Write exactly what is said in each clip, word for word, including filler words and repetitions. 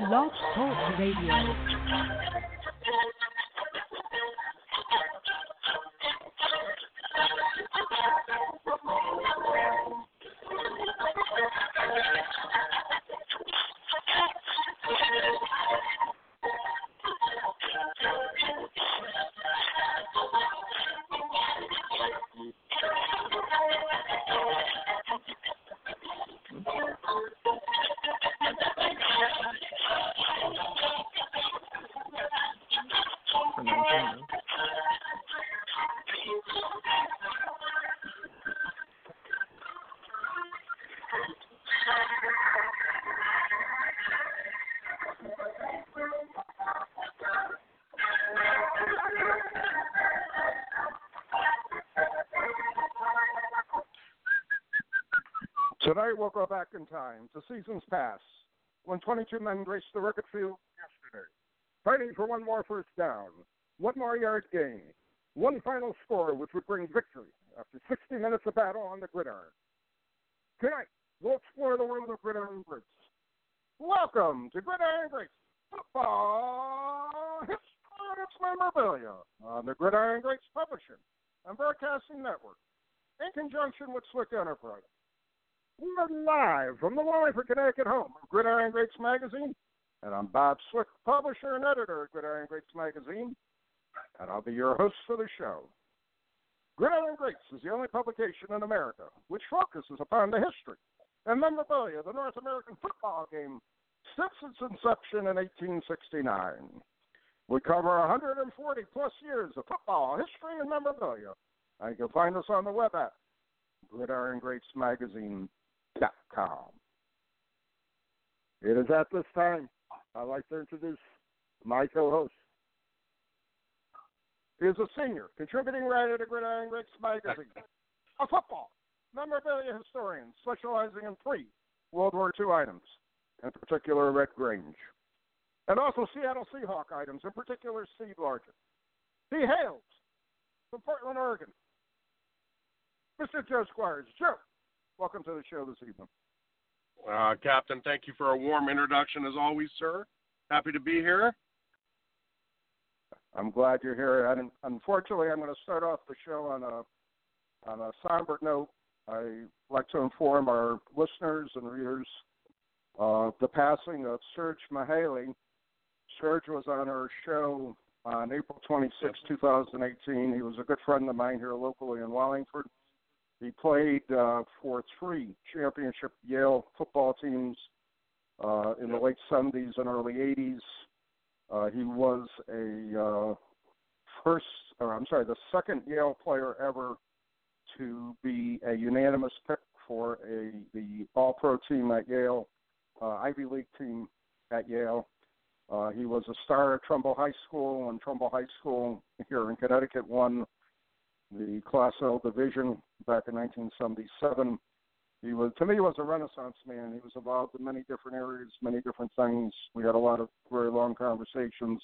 Love Talk Radio. Tonight we'll go back in time to seasons past when twenty-two men raced the record field yesterday, fighting for one more first down, one more yard gain, one final score which would bring victory after sixty minutes of battle on the gridiron. Tonight we'll explore the world of Gridiron Greats. Welcome to Gridiron Greats Football History Memorabilia on the Gridiron Greats Publishing and Broadcasting Network in conjunction with Swick Enterprise. We're live from the Wallingford, Connecticut home of Gridiron Greats Magazine, and I'm Bob Swick, publisher and editor of Gridiron Greats Magazine, and I'll be your host for the show. Gridiron Greats is the only publication in America which focuses upon the history and memorabilia of the North American football game since its inception in eighteen sixty-nine. We cover one hundred forty-plus years of football history and memorabilia, and you can find us on the web at Gridiron Greats Magazine. It is at this time I'd like to introduce my co-host. He is a senior contributing writer to Gridiron Greats Magazine, a football memorabilia historian specializing in three World War Two items, in particular Red Grange, and also Seattle Seahawk items, in particular Steve Largent. He hails from Portland, Oregon. Mister Joe Squires. Joe, welcome to the show this evening. Uh, Captain, thank you for a warm introduction as always, sir. Happy to be here. I'm glad you're here. And unfortunately, I'm going to start off the show on a, on a somber note. I'd like to inform our listeners and readers of the passing of Serge Mahaley. Serge was on our show on April twenty-sixth, twenty eighteen. He was a good friend of mine here locally in Wallingford. He played uh, for three championship Yale football teams uh, in the late seventies and early eighties. Uh, he was a uh, first, or I'm sorry, the second Yale player ever to be a unanimous pick for a the All-Pro team at Yale, uh, Ivy League team at Yale. Uh, he was a star at Trumbull High School, and Trumbull High School here in Connecticut won the Class L division back in nineteen seventy-seven. He was, to me, he was a Renaissance man. He was involved in many different areas, many different things. We had a lot of very long conversations.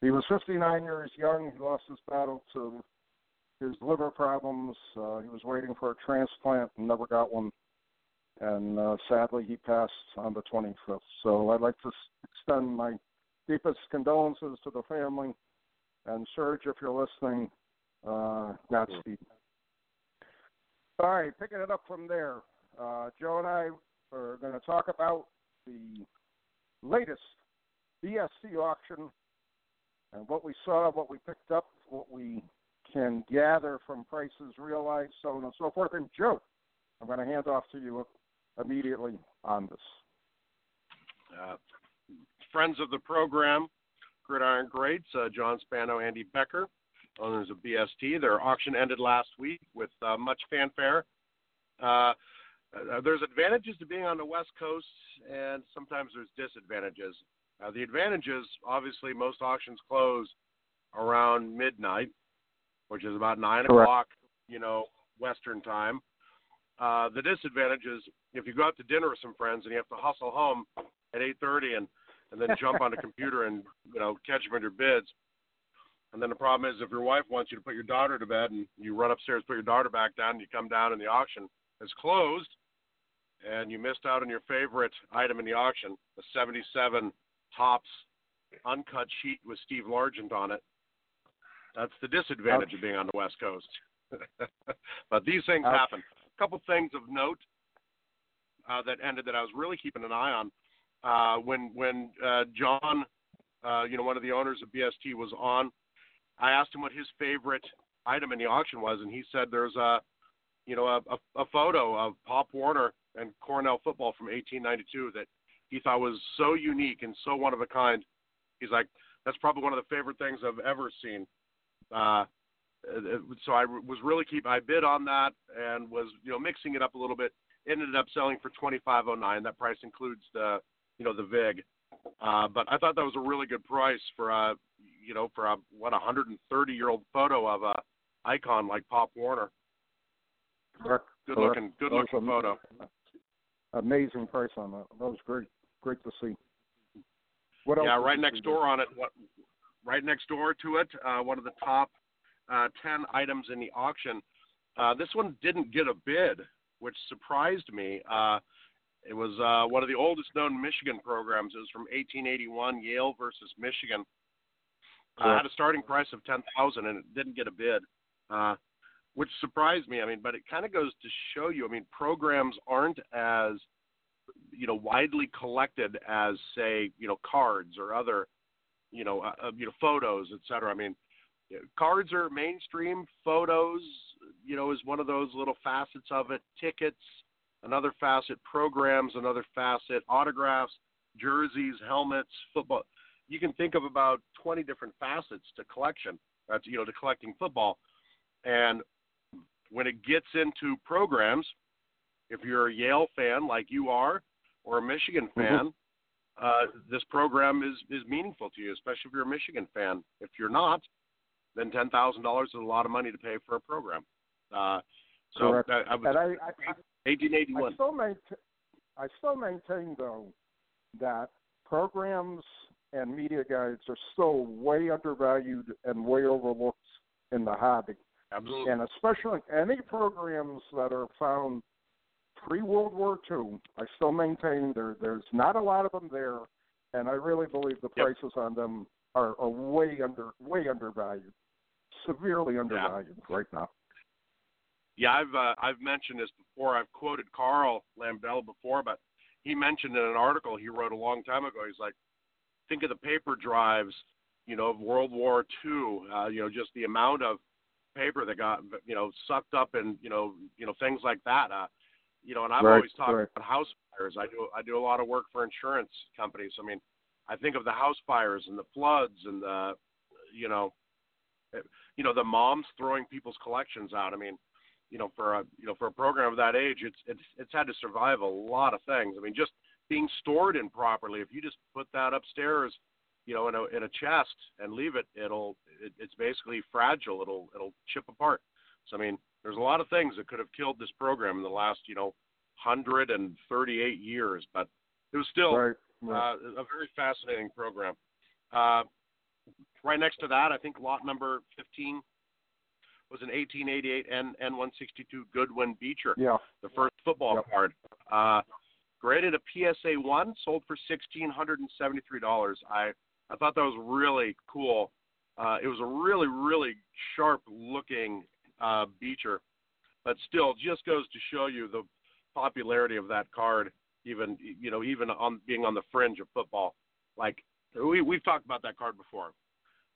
He was fifty-nine years young. He lost his battle to his liver problems. Uh, he was waiting for a transplant and never got one. And uh, sadly, he passed on the twenty-fifth. So I'd like to extend my deepest condolences to the family. And Serge, if you're listening, Uh, not Steve. All right, picking it up from there. Uh, Joe and I are going to talk about the latest B S T auction and what we saw, what we picked up, what we can gather from prices realized, so on and so forth. And Joe, I'm going to hand off to you immediately on this. Uh, friends of the program, Gridiron Greats, uh, John Spano, Andy Becker, owners of B S T. Their auction ended last week with uh, much fanfare. Uh, there's advantages to being on the West Coast, and sometimes there's disadvantages. Uh, the advantage is, obviously, most auctions close around midnight, which is about nine Correct. o'clock, you know, Western time. Uh, the disadvantage is if you go out to dinner with some friends and you have to hustle home at eight thirty and, and then jump on the computer and, you know, catch them in your bids. And then the problem is if your wife wants you to put your daughter to bed and you run upstairs, put your daughter back down, and you come down and the auction is closed and you missed out on your favorite item in the auction, the seventy-seven Topps uncut sheet with Steve Largent on it. That's the disadvantage Ouch. of being on the West Coast. But these things Ouch. happen. A couple things of note uh, that ended that I was really keeping an eye on. Uh, when when uh, John, uh, you know, one of the owners of B S T was on, I asked him what his favorite item in the auction was, and he said there's a, you know, a, a, a photo of Pop Warner and Cornell football from eighteen ninety-two that he thought was so unique and so one of a kind. He's like, that's probably one of the favorite things I've ever seen. Uh, so I was really keep. I bid on that and was, you know, mixing it up a little bit. Ended up selling for twenty-five oh nine. That price includes the, you know, the vig. Uh, but I thought that was a really good price for a, you know, for a what a one hundred thirty year old photo of a icon like Pop Warner. Correct. Good Correct. looking, good looking am- photo. Amazing price on that. That was great, great to see. What else? Yeah, right next door on it. What, right next door to it, uh, one of the top uh, ten items in the auction. Uh, this one didn't get a bid, which surprised me. Uh, it was uh, one of the oldest known Michigan programs. It was from eighteen eighty-one, Yale versus Michigan. Uh, yeah. Had a starting price of ten thousand dollars, and it didn't get a bid, uh, which surprised me. I mean, but it kind of goes to show you, I mean, programs aren't as, you know, widely collected as, say, you know, cards or other, you know, uh, you know, photos, et cetera. I mean, cards are mainstream. Photos, you know, is one of those little facets of it. Tickets, another facet. Programs, another facet. Autographs, jerseys, helmets, football. You can think of about twenty different facets to collection, uh, to, you know, to collecting football. And when it gets into programs, if you're a Yale fan like you are or a Michigan fan, mm-hmm. Uh, this program is, is meaningful to you, especially if you're a Michigan fan. If you're not, then ten thousand dollars is a lot of money to pay for a program. Uh, so Correct. I, I was and I, I, eighteen eighty-one. I still, maintain, I still maintain, though, that programs and media guides are still way undervalued and way overlooked in the hobby. Absolutely. And especially any programs that are found pre-World War Two, I still maintain there. There's not a lot of them there, and I really believe the prices yep. on them are, are way under, way undervalued, severely undervalued yeah. right now. Yeah, I've uh, I've mentioned this before. I've quoted Carl Lambell before, but he mentioned in an article he wrote a long time ago. He's like, think of the paper drives, you know, of World War Two. Uh, you know, just the amount of paper that got, you know, sucked up, and you know, you know, things like that. Uh, You know, and I've right, always talked right. about house fires. I do I do a lot of work for insurance companies. I mean, I think of the house fires and the floods and the, you know, you know the moms throwing people's collections out. I mean, you know, for a you know for a program of that age, it's it's it's had to survive a lot of things. I mean, just being stored improperly. If you just put that upstairs, you know, in a in a chest and leave it, it'll it, it's basically fragile. It'll it'll chip apart. So I mean, there's a lot of things that could have killed this program in the last, you know, one hundred thirty-eight years, but it was still right, right. Uh, a very fascinating program. Uh, right next to that, I think lot number fifteen was an eighteen eighty-eight N one sixty-two Goodwin Beecher, yeah. the first football yep. card. Uh, graded a P S A one, sold for one thousand six hundred seventy-three dollars. I, I thought that was really cool. Uh, it was a really, really sharp-looking Uh, Beecher, but still just goes to show you the popularity of that card, even, you know, even on being on the fringe of football. Like we, we've talked about that card before.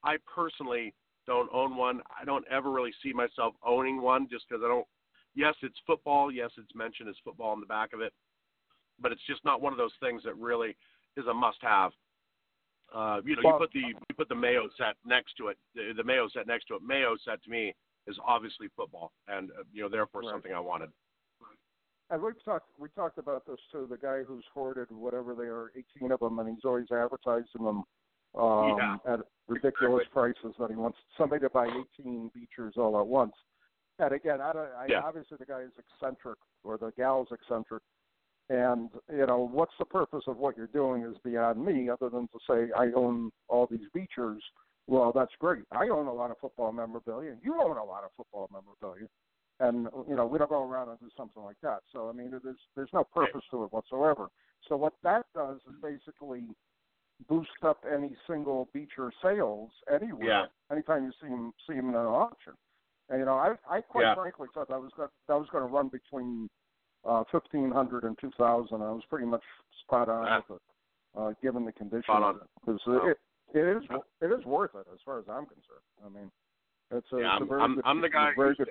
I personally don't own one. I don't ever really see myself owning one just because I don't, yes, it's football. Yes, it's mentioned as football on the back of it, but it's just not one of those things that really is a must have. Uh, you know, well, you put the, you put the Mayo set next to it, the, the Mayo set next to it. Mayo set to me is obviously football, and uh, you know, therefore right. something I wanted. And we've talked, we talked about this too, the guy who's hoarded whatever they are, eighteen of them, and he's always advertising them um, yeah. at ridiculous prices that he wants somebody to buy eighteen Beechers all at once. And again, I don't, I, yeah. obviously the guy is eccentric, or the gal's eccentric. And, you know, what's the purpose of what you're doing is beyond me, other than to say I own all these Beechers. Well, that's great. I own a lot of football memorabilia, and you own a lot of football memorabilia. And, you know, we don't go around and do something like that. So, I mean, there's there's no purpose to it whatsoever. So what that does is basically boost up any single Beecher sales anywhere, yeah. anytime you see them, see them in an auction. And, you know, I, I quite yeah. frankly thought that was going to run between uh, fifteen hundred and two thousand. I was pretty much spot on yeah. with it, uh, given the conditions. Because oh. it, it, is, it is worth it as far as I'm concerned. I mean, it's a, yeah, it's a very I'm, good, I'm the guy very good.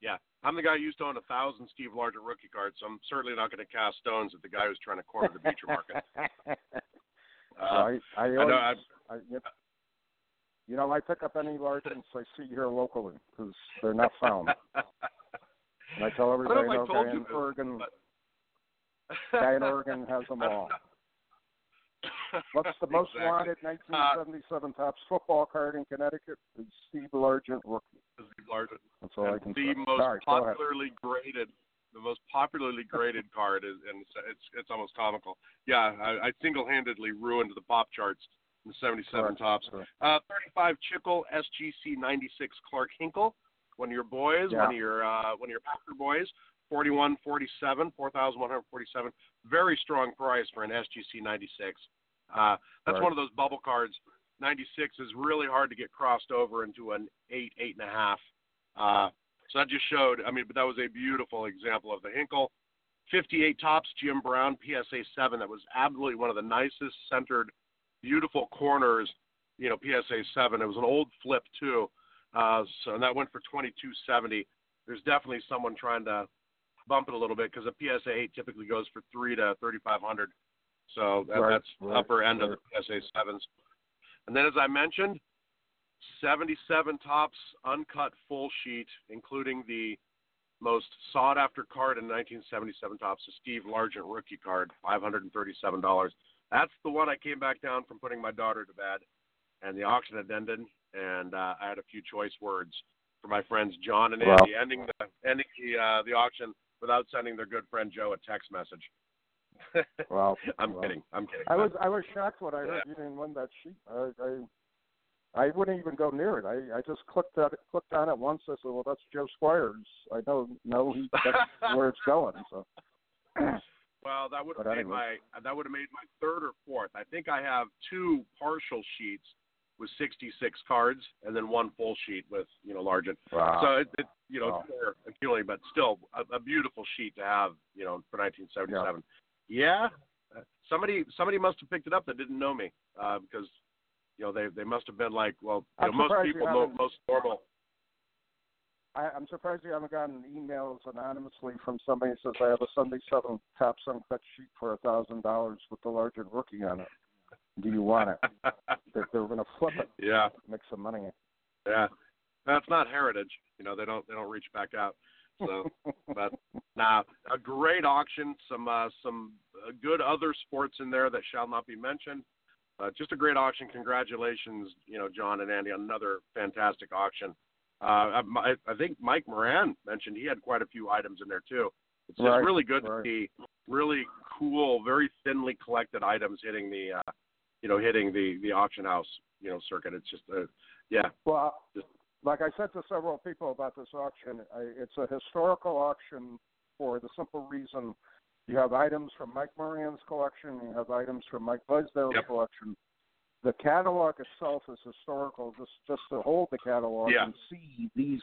Yeah, I'm the guy who used to own a thousand Steve Largent rookie cards, so I'm certainly not going to cast stones at the guy who's trying to corner the Beecher market. uh, I, I, always, I, know, I, I you know, I pick up any Largents I see here locally because they're not found. And I tell everybody, I know, I guy, in this, Oregon, but... guy in Oregon has them all. What's the most exactly. wanted nineteen seventy-seven uh, Topps football card in Connecticut? Is Steve Largent rookie. Steve Largent. That's all and I can the say. Most Sorry, popularly graded, the most popularly graded card is, and it's it's, it's almost comical. Yeah, I, I single-handedly ruined the pop charts in the seventy-seven Correct. Topps. Correct. Uh, thirty-five Chickle, S G C ninety-six Clark Hinkle, one of your boys, yeah. one of your uh, one of your Packer boys. Forty-one, forty-seven, four thousand one hundred forty-seven. Very strong price for an S G C ninety-six. Uh, that's right. One of those bubble cards. ninety-six is really hard to get crossed over into an eight, eight and a half. Uh, so that just showed, I mean, but that was a beautiful example of the Hinkle. fifty-eight Topps, Jim Brown, P S A seven. That was absolutely one of the nicest centered, beautiful corners, you know, P S A seven. It was an old flip too. Uh, so and that went for twenty-two seventy. There's definitely someone trying to bump it a little bit because a P S A eight typically goes for three to thirty-five hundred. So that, right, that's right, upper end right. of the P S A sevens. And then, as I mentioned, seventy-seven Topps uncut full sheet, including the most sought-after card in nineteen seventy-seven Topps, the Steve Largent rookie card, five hundred thirty-seven dollars. That's the one I came back down from putting my daughter to bed, and the auction had ended, and uh, I had a few choice words for my friends John and Andy, wow. ending the ending the, uh, the auction without sending their good friend Joe a text message. Wow. I'm wow. kidding. I'm kidding. I was I was shocked when I heard yeah. you didn't win that sheet. I, I I wouldn't even go near it. I, I just clicked that clicked on it once. I said, well, that's Joe Squires. I know no that's where it's going. So. Well, that would have made anyway. my that would have made my third or fourth. I think I have two partial sheets with sixty-six cards, and then one full sheet with you know Largent. Wow. So it, it you know accumulating, wow. but still a, a beautiful sheet to have you know for nineteen seventy-seven. Yeah. Yeah, somebody somebody must have picked it up that didn't know me uh, because, you know, they they must have been like, well, you know, most people, know, most normal. I, I'm surprised you haven't gotten emails anonymously from somebody who says, I have a seventy-seven Topps uncut sheet for one thousand dollars with the Largent rookie on it. Do you want it? They're, they're going to flip it. Yeah. Make some money. Yeah. That's not heritage. You know, they don't they don't reach back out. So, but now nah, a great auction, some uh, some uh, good other sports in there that shall not be mentioned. Uh, just a great auction. Congratulations, you know, John and Andy, on another fantastic auction. Uh, I, I think Mike Moran mentioned he had quite a few items in there too. It's just right, really good right. to see really cool, very thinly collected items hitting the, uh, you know, hitting the, the auction house, you know, circuit. It's just, uh, yeah. Well, just, like I said to several people about this auction, it's a historical auction for the simple reason you have items from Mike Moran's collection, you have items from Mike Blaisdell's yep. collection. The catalog itself is historical, just, just to hold the catalog yeah. and see these,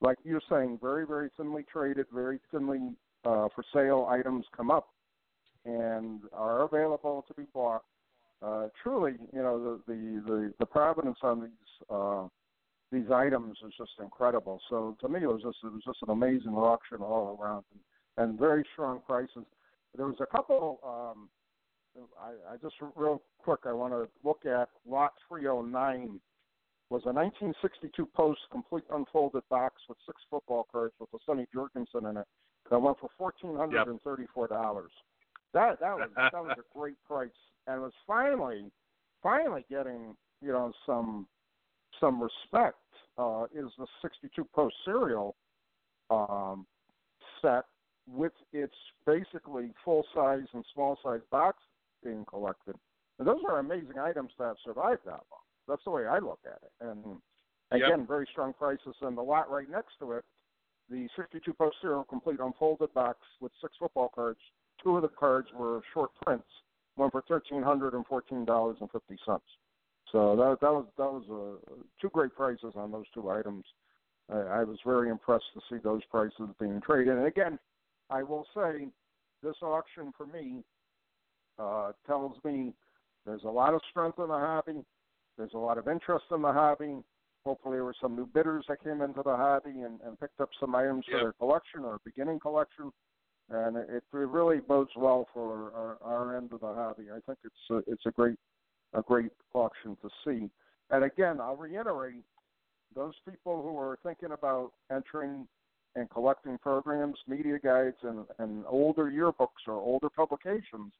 like you're saying, very, very thinly traded, very thinly uh, for sale items come up and are available to be bought. Uh, truly, you know, the, the, the, the provenance on these uh these items is just incredible. So to me, it was just it was just an amazing auction all around, and, and very strong prices. There was a couple. Um, I, I just real quick, I want to look at lot three oh nine. Was a nineteen sixty-two post complete unfolded box with six football cards with a Sonny Jurgensen in it. That went for fourteen hundred and thirty-four dollars. Yep. That that was that was a great price, and it was finally finally getting you know some some respect. Uh, is the sixty-two post serial um, set with its basically full size and small size box being collected, and those are amazing items that have survived that long. That's the way I look at it, and again, yep. very strong prices. And the lot right next to it, the sixty-two post serial complete unfolded box with six football cards. Two of the cards were short prints. One for thirteen hundred and fourteen dollars and fifty cents. So that that was that was uh, two great prices on those two items. I, I was very impressed to see those prices being traded. And again, I will say, this auction for me uh, tells me there's a lot of strength in the hobby. There's a lot of interest in the hobby. Hopefully there were some new bidders that came into the hobby and, and picked up some items yep. for their collection or beginning collection. And it, it really bodes well for our, our end of the hobby. I think it's a, it's a great a great auction to see. And again, I'll reiterate, those people who are thinking about entering and collecting programs, media guides, and, and older yearbooks or older publications,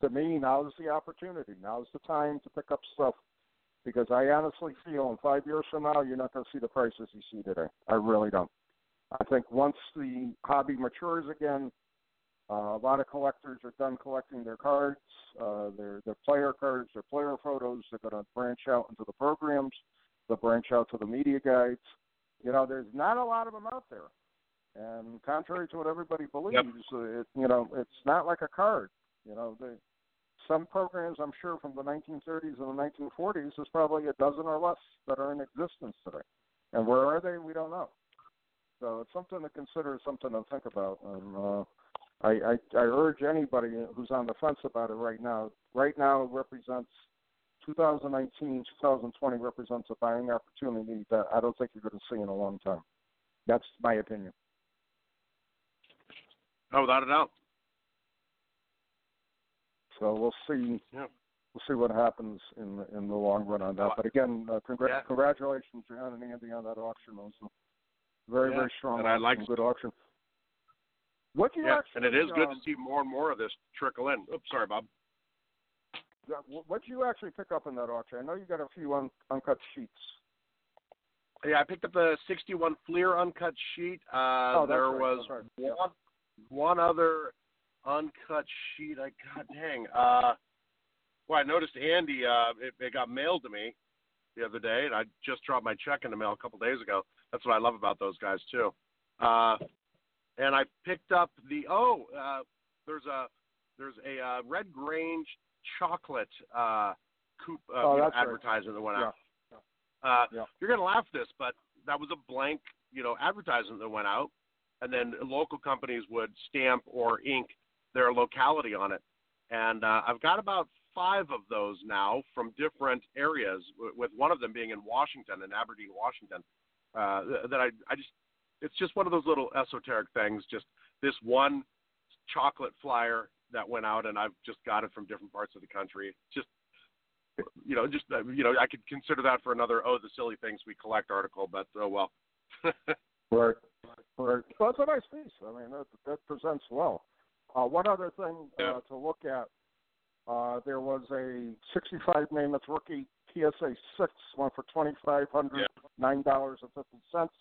to me, now's the opportunity. Now's the time to pick up stuff. Because I honestly feel in five years from now, you're not going to see the prices you see today. I really don't. I think once the hobby matures again, uh, a lot of collectors are done collecting their cards, uh, their, their player cards, their player photos. They're going to branch out into the programs. They'll branch out to the media guides. You know, there's not a lot of them out there. And contrary to what everybody believes, yep. it, you know, it's not like a card. You know, they some programs, I'm sure, from the nineteen thirties and the nineteen forties, there's probably a dozen or less that are in existence today. And where are they? We don't know. So it's something to consider, something to think about. And uh, I, I, I urge anybody who's on the fence about it right now. Right now represents twenty nineteen, twenty twenty represents a buying opportunity that I don't think you're going to see in a long time. That's my opinion. No, without a doubt. So we'll see. Yeah. We'll see what happens in the, in the long run on that. But again, uh, congr- yeah. congratulations, John and Andy, on that auction. Also, very yeah. very strong. And I like good auction. What do you yeah. actually? And it is um, good to see more and more of this trickle in. Oops, sorry, Bob. What did you actually pick up in that auction? I know you got a few un- uncut sheets. Yeah, I picked up the sixty-one Fleer uncut sheet. Uh, oh, there right. was right. one yeah. one other. Uncut sheet. I God dang. Uh, well, I noticed Andy. Uh, it, it got mailed to me the other day, and I just dropped my check in the mail a couple days ago. That's what I love about those guys too. Uh, and I picked up the oh, uh, there's a there's a uh, Red Grange chocolate uh, coupe uh, oh, you know, advertisement right. that went out. Yeah. Uh, yeah. You're gonna laugh at this, but that was a blank you know advertisement that went out, and then local companies would stamp or ink their locality on it, and uh, I've got about five of those now from different areas, w- with one of them being in Washington, in Aberdeen, Washington, uh, that I, I just, it's just one of those little esoteric things, just this one chocolate flyer that went out, and I've just got it from different parts of the country. Just, you know, just, uh, you know, I could consider that for another, oh, the silly things we collect article, but oh, well. Right, right. Well, that's a nice piece. I mean, that, that presents well. Uh, one other thing uh, to look at, uh, there was a sixty-five Namath rookie P S A six, one for twenty-five hundred dollars, nine dollars and fifty cents.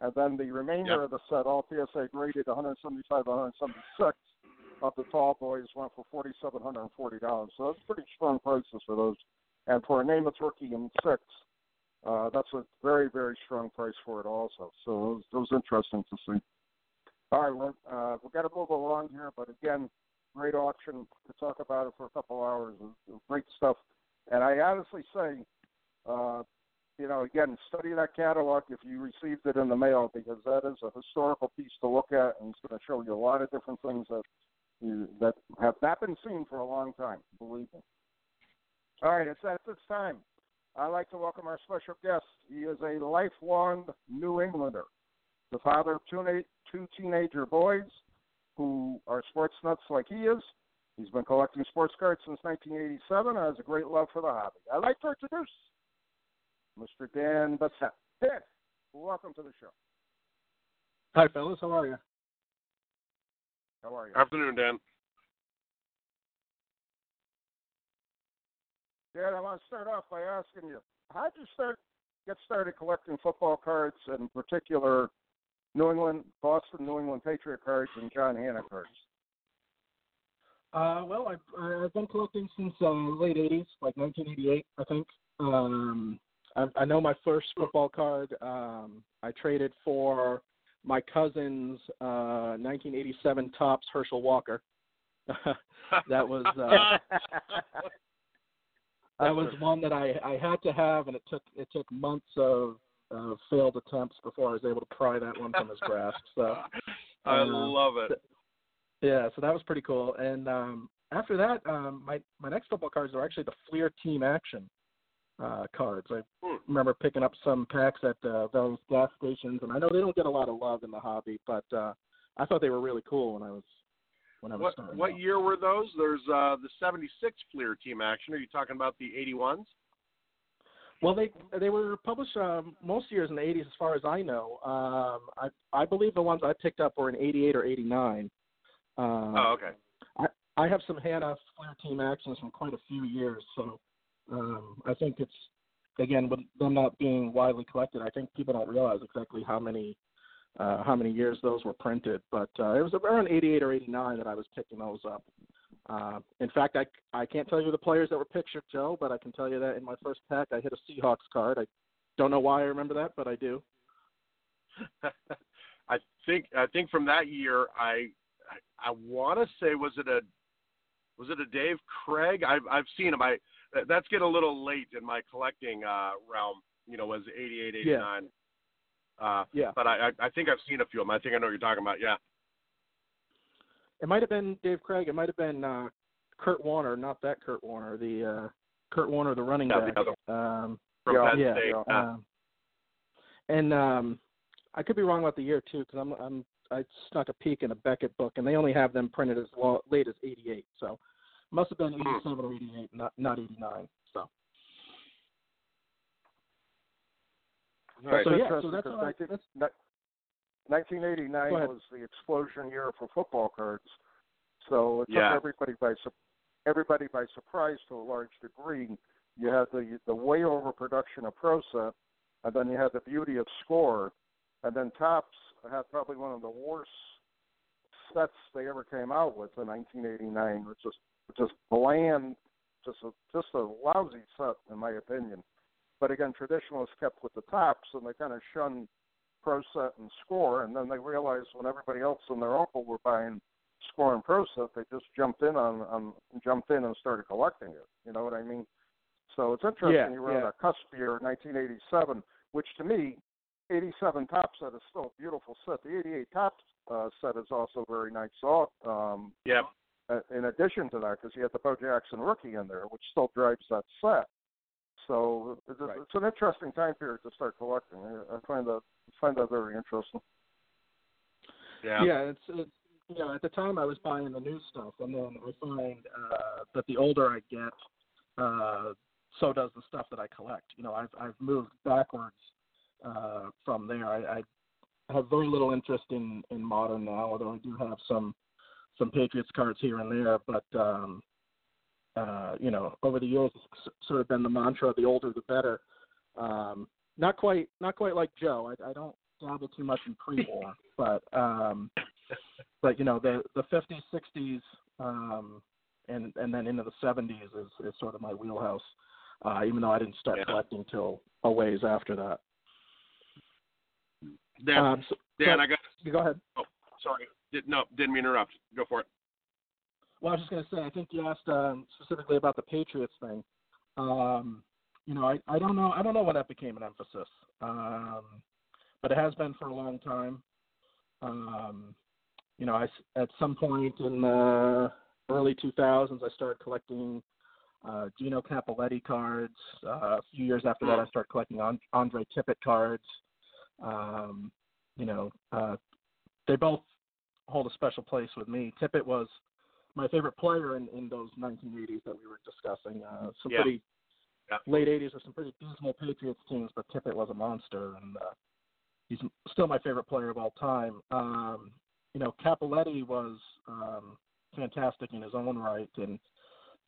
And then the remainder yep. of the set, all P S A graded, one seventy-five, one seventy-six of the tall boys, went for forty-seven hundred forty dollars. So that's pretty strong prices for those. And for a Namath rookie in six, uh, that's a very, very strong price for it also. So it was, it was interesting to see. All right, well, uh, we've got to move along here, but again, great auction to talk about it for a couple hours. Great stuff. And I honestly say, uh, you know, again, study that catalog if you received it in the mail, because that is a historical piece to look at, and it's going to show you a lot of different things that you, that have not been seen for a long time, believe me. All right, it's at this time. I'd like to welcome our special guest. He is a lifelong New Englander, the father of two eight. two teenager boys who are sports nuts like he is. He's been collecting sports cards since nineteen eighty-seven and has a great love for the hobby. I'd like to introduce Mister Dan Bassett. Dan, welcome to the show. Hi, fellas. How are you? How are you? Afternoon, Dan. Dan, I want to start off by asking you, how did you start get started collecting football cards, and in particular New England, Boston New England Patriot cards and John Hannah cards? Uh, well, I've, I've been collecting since the uh, late eighties, like nineteen eighty-eight, I think. Um, I, I know my first football card um, I traded for my cousin's uh, nineteen eighty-seven Topps Herschel Walker. That was uh, that was one that I, I had to have, and it took it took months of uh, failed attempts before I was able to pry that one from his grasp. So I um, love it. Yeah, so that was pretty cool. And um, after that, um, my, my next football cards were actually the Fleer Team Action uh, cards. I hmm. remember picking up some packs at uh, various gas stations, and I know they don't get a lot of love in the hobby, but uh, I thought they were really cool when I was when I was. What, starting what year were those? There's uh, the seventy-six Fleer Team Action. Are you talking about the eighty-ones? Well, they they were published um, most years in the eighties, as far as I know. Um, I I believe the ones I picked up were in eighty-eight or eighty-nine. Uh, oh, okay. I, I have some Hannah Fleer Team Actions from quite a few years, so um, I think it's, again, with them not being widely collected, I think people don't realize exactly how many uh, how many years those were printed. But uh, it was around eighty-eight or eighty-nine that I was picking those up. Uh, in fact, I, I can't tell you the players that were pictured, Joe, but I can tell you that in my first pack I hit a Seahawks card. I don't know why I remember that, but I do. I think I think from that year I – I, I want to say, was it a was it a Dave Krieg? I've I've seen him. I that's getting a little late in my collecting uh, realm. You know, was eighty-eight, eighty-nine. Yeah. Uh, yeah. But I I think I've seen a few of them. I think I know what you're talking about. Yeah. It might have been Dave Krieg. It might have been uh, Kurt Warner. Not that Kurt Warner. The uh, Kurt Warner, the running yeah, back the other one. Um, from Penn yeah, State. Yeah. Um, and um, I could be wrong about the year too, because I'm I'm. I snuck a peek in a Beckett book, and they only have them printed as long, late as eighty-eight. So must have been eighty-seven or eighty-eight, not, not eighty-nine. So, right. so, so yeah, so that's, I, that's nineteen eighty-nine was the explosion year for football cards. So it took yeah. everybody by everybody by surprise to a large degree. You had the the way over production of Pro Set, and then you had the beauty of Score, and then Topps had probably one of the worst sets they ever came out with in nineteen eighty-nine, which was just bland, just a, just a lousy set, in my opinion. But again, traditionalists kept with the Topps, and they kind of shunned Pro Set and Score, and then they realized when everybody else and their uncle were buying Score and Pro Set, they just jumped in on, on jumped in and started collecting it. You know what I mean? So it's interesting yeah, you were yeah. on a cusp year, nineteen eighty-seven, which to me, eighty-seven Top set is still a beautiful set. The eighty-eight Top uh, set is also very nice. So, um, yeah. In addition to that, because you had the Bo Jackson rookie in there, which still drives that set. So it's, right. it's an interesting time period to start collecting. I find that find that very interesting. Yeah. Yeah. It's, it's you know, at the time I was buying the new stuff, and then I find uh, that the older I get, uh, so does the stuff that I collect. You know, I've I've moved backwards. Uh, from there, I, I have very little interest in, in modern now, although I do have some some Patriots cards here and there. But um, uh, you know, over the years, it's sort of been the mantra: the older, the better. Um, not quite, not quite like Joe. I, I don't dabble too much in pre-war, but um, but you know, the the fifties, sixties, um, and and then into the seventies is, is sort of my wheelhouse. Uh, even though I didn't start yeah. collecting till a ways after that. Dan, um, so, Dan so, I got to go ahead. Oh, sorry. Did, no, didn't mean to interrupt. Go for it. Well, I was just going to say, I think you asked um, specifically about the Patriots thing. Um, you know, I, I don't know. I don't know when that became an emphasis, um, but it has been for a long time. Um, you know, I, at some point in the early two thousands, I started collecting uh, Gino Cappelletti cards. Uh, a few years after that, I started collecting Andre Tippett cards. Um, you know, uh, they both hold a special place with me. Tippett was my favorite player in, in those nineteen eighties that we were discussing. Uh, some yeah. pretty yeah. late eighties were some pretty dismal Patriots teams, but Tippett was a monster, and uh, he's still my favorite player of all time. Um, you know, Cappelletti was um, fantastic in his own right. And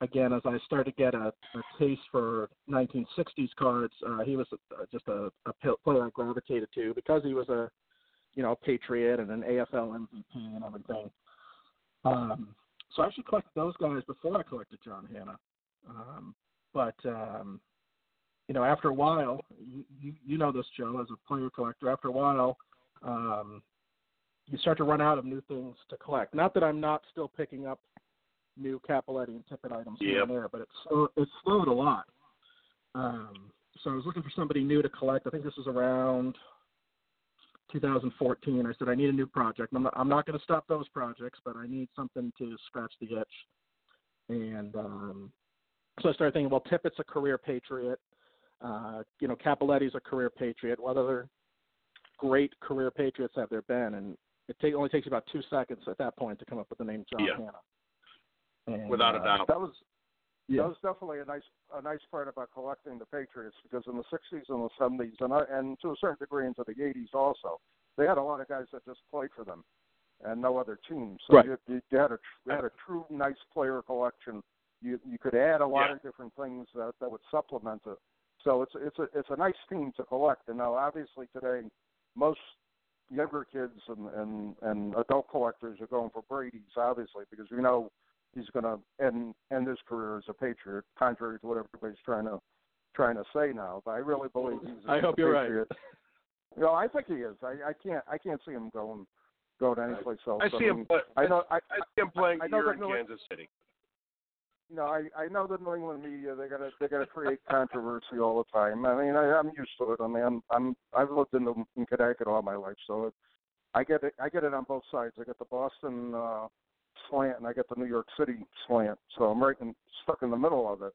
again, as I started to get a, a taste for nineteen sixties cards, uh, he was uh, just a, a player I gravitated to because he was a, you know, Patriot and an A F L M V P and everything. Um, so I actually collected those guys before I collected John Hannah. Um, but, um, you know, after a while, you, you know this, Joe, as a player collector, after a while, um, you start to run out of new things to collect. Not that I'm not still picking up new Cappelletti and Tippett items yep. here and there, but it slowed, it slowed a lot. Um, so I was looking for somebody new to collect. I think this was around two thousand fourteen. I said, I need a new project. I'm not, I'm not going to stop those projects, but I need something to scratch the itch. And um, so I started thinking, well, Tippett's a career Patriot. Uh, you know, Cappelletti's a career Patriot. What other great career Patriots have there been? And it take, only takes about two seconds at that point to come up with the name John yeah. Hannah. And, without a doubt. Uh, that was yeah. that was definitely a nice a nice part about collecting the Patriots, because in the sixties and the seventies and I, and to a certain degree into the eighties also, they had a lot of guys that just played for them and no other teams. So right. you, you, you had a you had a true nice player collection. You you could add a lot yeah. of different things that, that would supplement it. So it's it's a it's a nice theme to collect. And now obviously today most younger kids and, and, and adult collectors are going for Brady's, obviously, because we know he's going to end, end his career as a Patriot, contrary to what everybody's trying to trying to say now. But I really believe he's a I hope a you're Patriot. Right. You know, I think he is. I, I can't I can't see him going going anyplace else. I see him. I know. I, I see him playing I, here I in Kansas England, City. No, I, I know the New England media. They're gonna they're gonna create controversy all the time. I mean, I, I'm used to it. I mean, I'm, I'm I've lived in, the, in Connecticut all my life, so it, I get it. I get it on both sides. I get the Boston. Uh, slant and I got the New York City slant, so I'm right in, stuck in the middle of it.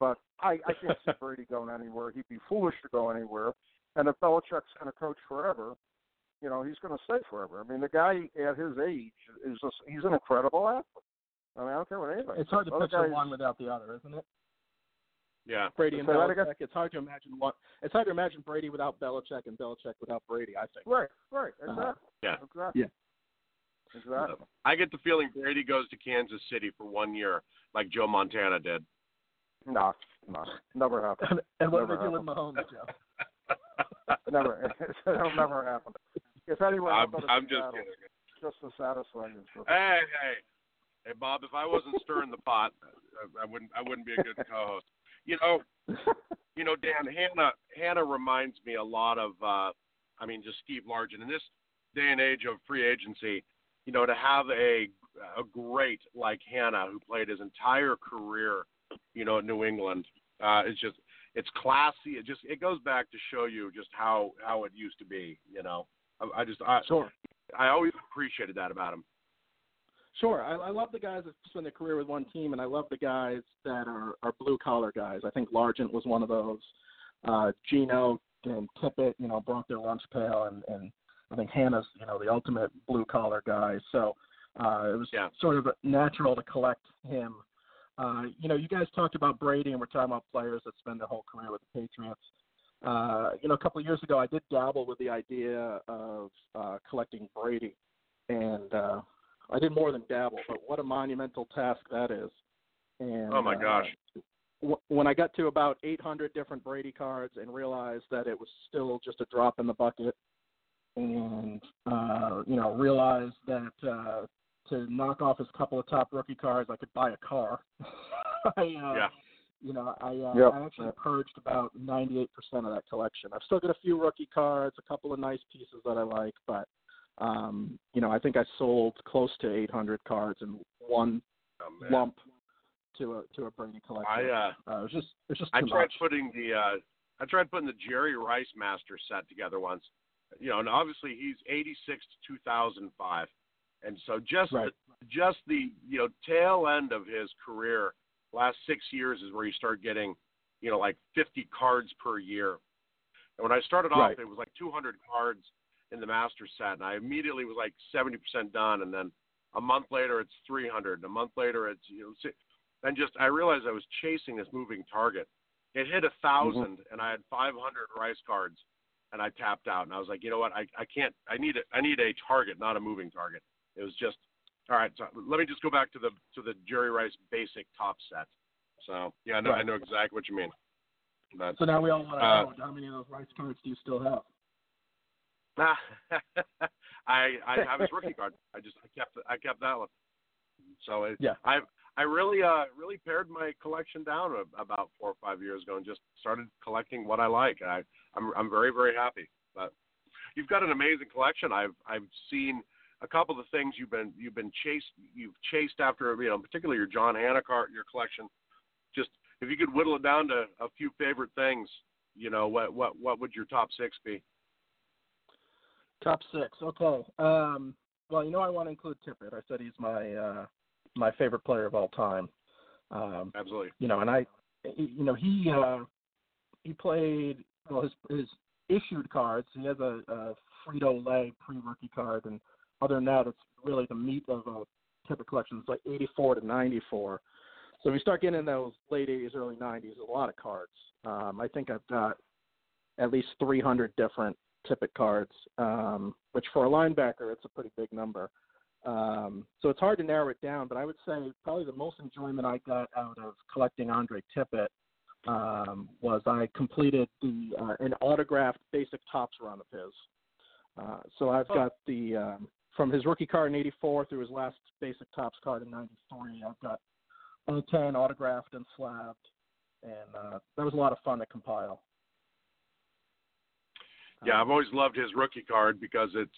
But I, I can't see Brady going anywhere. He'd be foolish to go anywhere. And if Belichick's going to coach forever, you know, he's going to stay forever. I mean, the guy at his age is just, he's an incredible athlete. I mean, I don't care what anybody It's hard to other picture guys, one without the other, isn't it? Yeah, Brady and Belichick. It's hard to imagine what it's hard to imagine Brady without Belichick and Belichick without Brady. I think. Right, right, exactly. Uh, yeah, exactly. Yeah. Exactly. I get the feeling Brady goes to Kansas City for one year, like Joe Montana did. No, no, never happened. And what did they do with Mahomes, Joe? Never, it'll never happen. If anyone, I'm, I'm just battle, kidding. Just to satisfy you. Hey, hey, hey, Bob! If I wasn't stirring the pot, I, I wouldn't. I wouldn't be a good co-host. You know, you know, Dan Hannah. Hannah reminds me a lot of. Uh, I mean, just Steve Largent in this day and age of free agency. You know, to have a a great like Hannah who played his entire career, you know, in New England, uh, it's just it's classy. It just it goes back to show you just how, how it used to be. You know, I, I just I sure. I always appreciated that about him. Sure, I, I love the guys that spend their career with one team, and I love the guys that are, are blue collar guys. I think Largent was one of those. Uh, Gino and Tippett, you know, brought their lunch pail and. and I think Hannah's, you know, the ultimate blue-collar guy. So uh, it was yeah. sort of natural to collect him. Uh, you know, you guys talked about Brady, and we're talking about players that spend their whole career with the Patriots. Uh, you know, a couple of years ago, I did dabble with the idea of uh, collecting Brady. And uh, I did more than dabble, but what a monumental task that is. And, oh, my gosh. Uh, w- when I got to about eight hundred different Brady cards and realized that it was still just a drop in the bucket, and, uh, you know, realized that uh, to knock off his couple of top rookie cars, I could buy a car. I, uh, yeah. You know, I, uh, yep. I actually purged about ninety-eight percent of that collection. I've still got a few rookie cards, a couple of nice pieces that I like, but, um, you know, I think I sold close to eight hundred cards in one oh, lump to a to a Brady collection. I, uh, uh, it was just, it was just I tried much. putting the uh, I tried putting the Jerry Rice master set together once. You know, and obviously he's eighty-six to two thousand five, and so just right. the, just the you know tail end of his career, last six years is where you start getting, you know, like fifty cards per year. And when I started off, right. it was like two hundred cards in the master set, and I immediately was like seventy percent done. And then a month later, it's three hundred. And a month later, it's you know, and just I realized I was chasing this moving target. It hit a thousand, mm-hmm. and I had five hundred Rice cards. And I tapped out, and I was like, you know what? I, I can't. I need a I need a target, not a moving target. It was just, all right, so let me just go back to the to the Jerry Rice basic top set. So, yeah, I know, right. I know exactly what you mean. But, so now we all want to uh, know, how many of those Rice cards do you still have? I I have his rookie card. I just I kept I kept that one. So it, yeah, I I really uh really pared my collection down about four or five years ago and just started collecting what I like. I I'm I'm very very happy. But you've got an amazing collection. I've I've seen a couple of the things you've been you've been chased you've chased after. You know, particularly your John Hannah card, your collection. Just if you could whittle it down to a few favorite things, you know, what what what would your top six be? Top six, okay. Um, well, you know I want to include Tippett. I said he's my uh, my favorite player of all time. Um, Absolutely. You know, and I, you know, he uh, he played well. His his issued cards. He has a, a Frito-Lay pre-rookie card, and other than that, it's really the meat of a Tippett collection. It's like eighty-four to ninety-four. So we start getting in those late eighties, early nineties. A lot of cards. Um, I think I've got at least three hundred different Tippett cards, um, which for a linebacker, it's a pretty big number. Um, so it's hard to narrow it down, but I would say probably the most enjoyment I got out of collecting Andre Tippett um, was I completed the uh, an autographed basic tops run of his. Uh, so I've oh. got the um, from his rookie card in eighty-four through his last basic tops card in ninety-three. I've got all ten autographed and slabbed, and uh, that was a lot of fun to compile. Yeah, I've always loved his rookie card because it's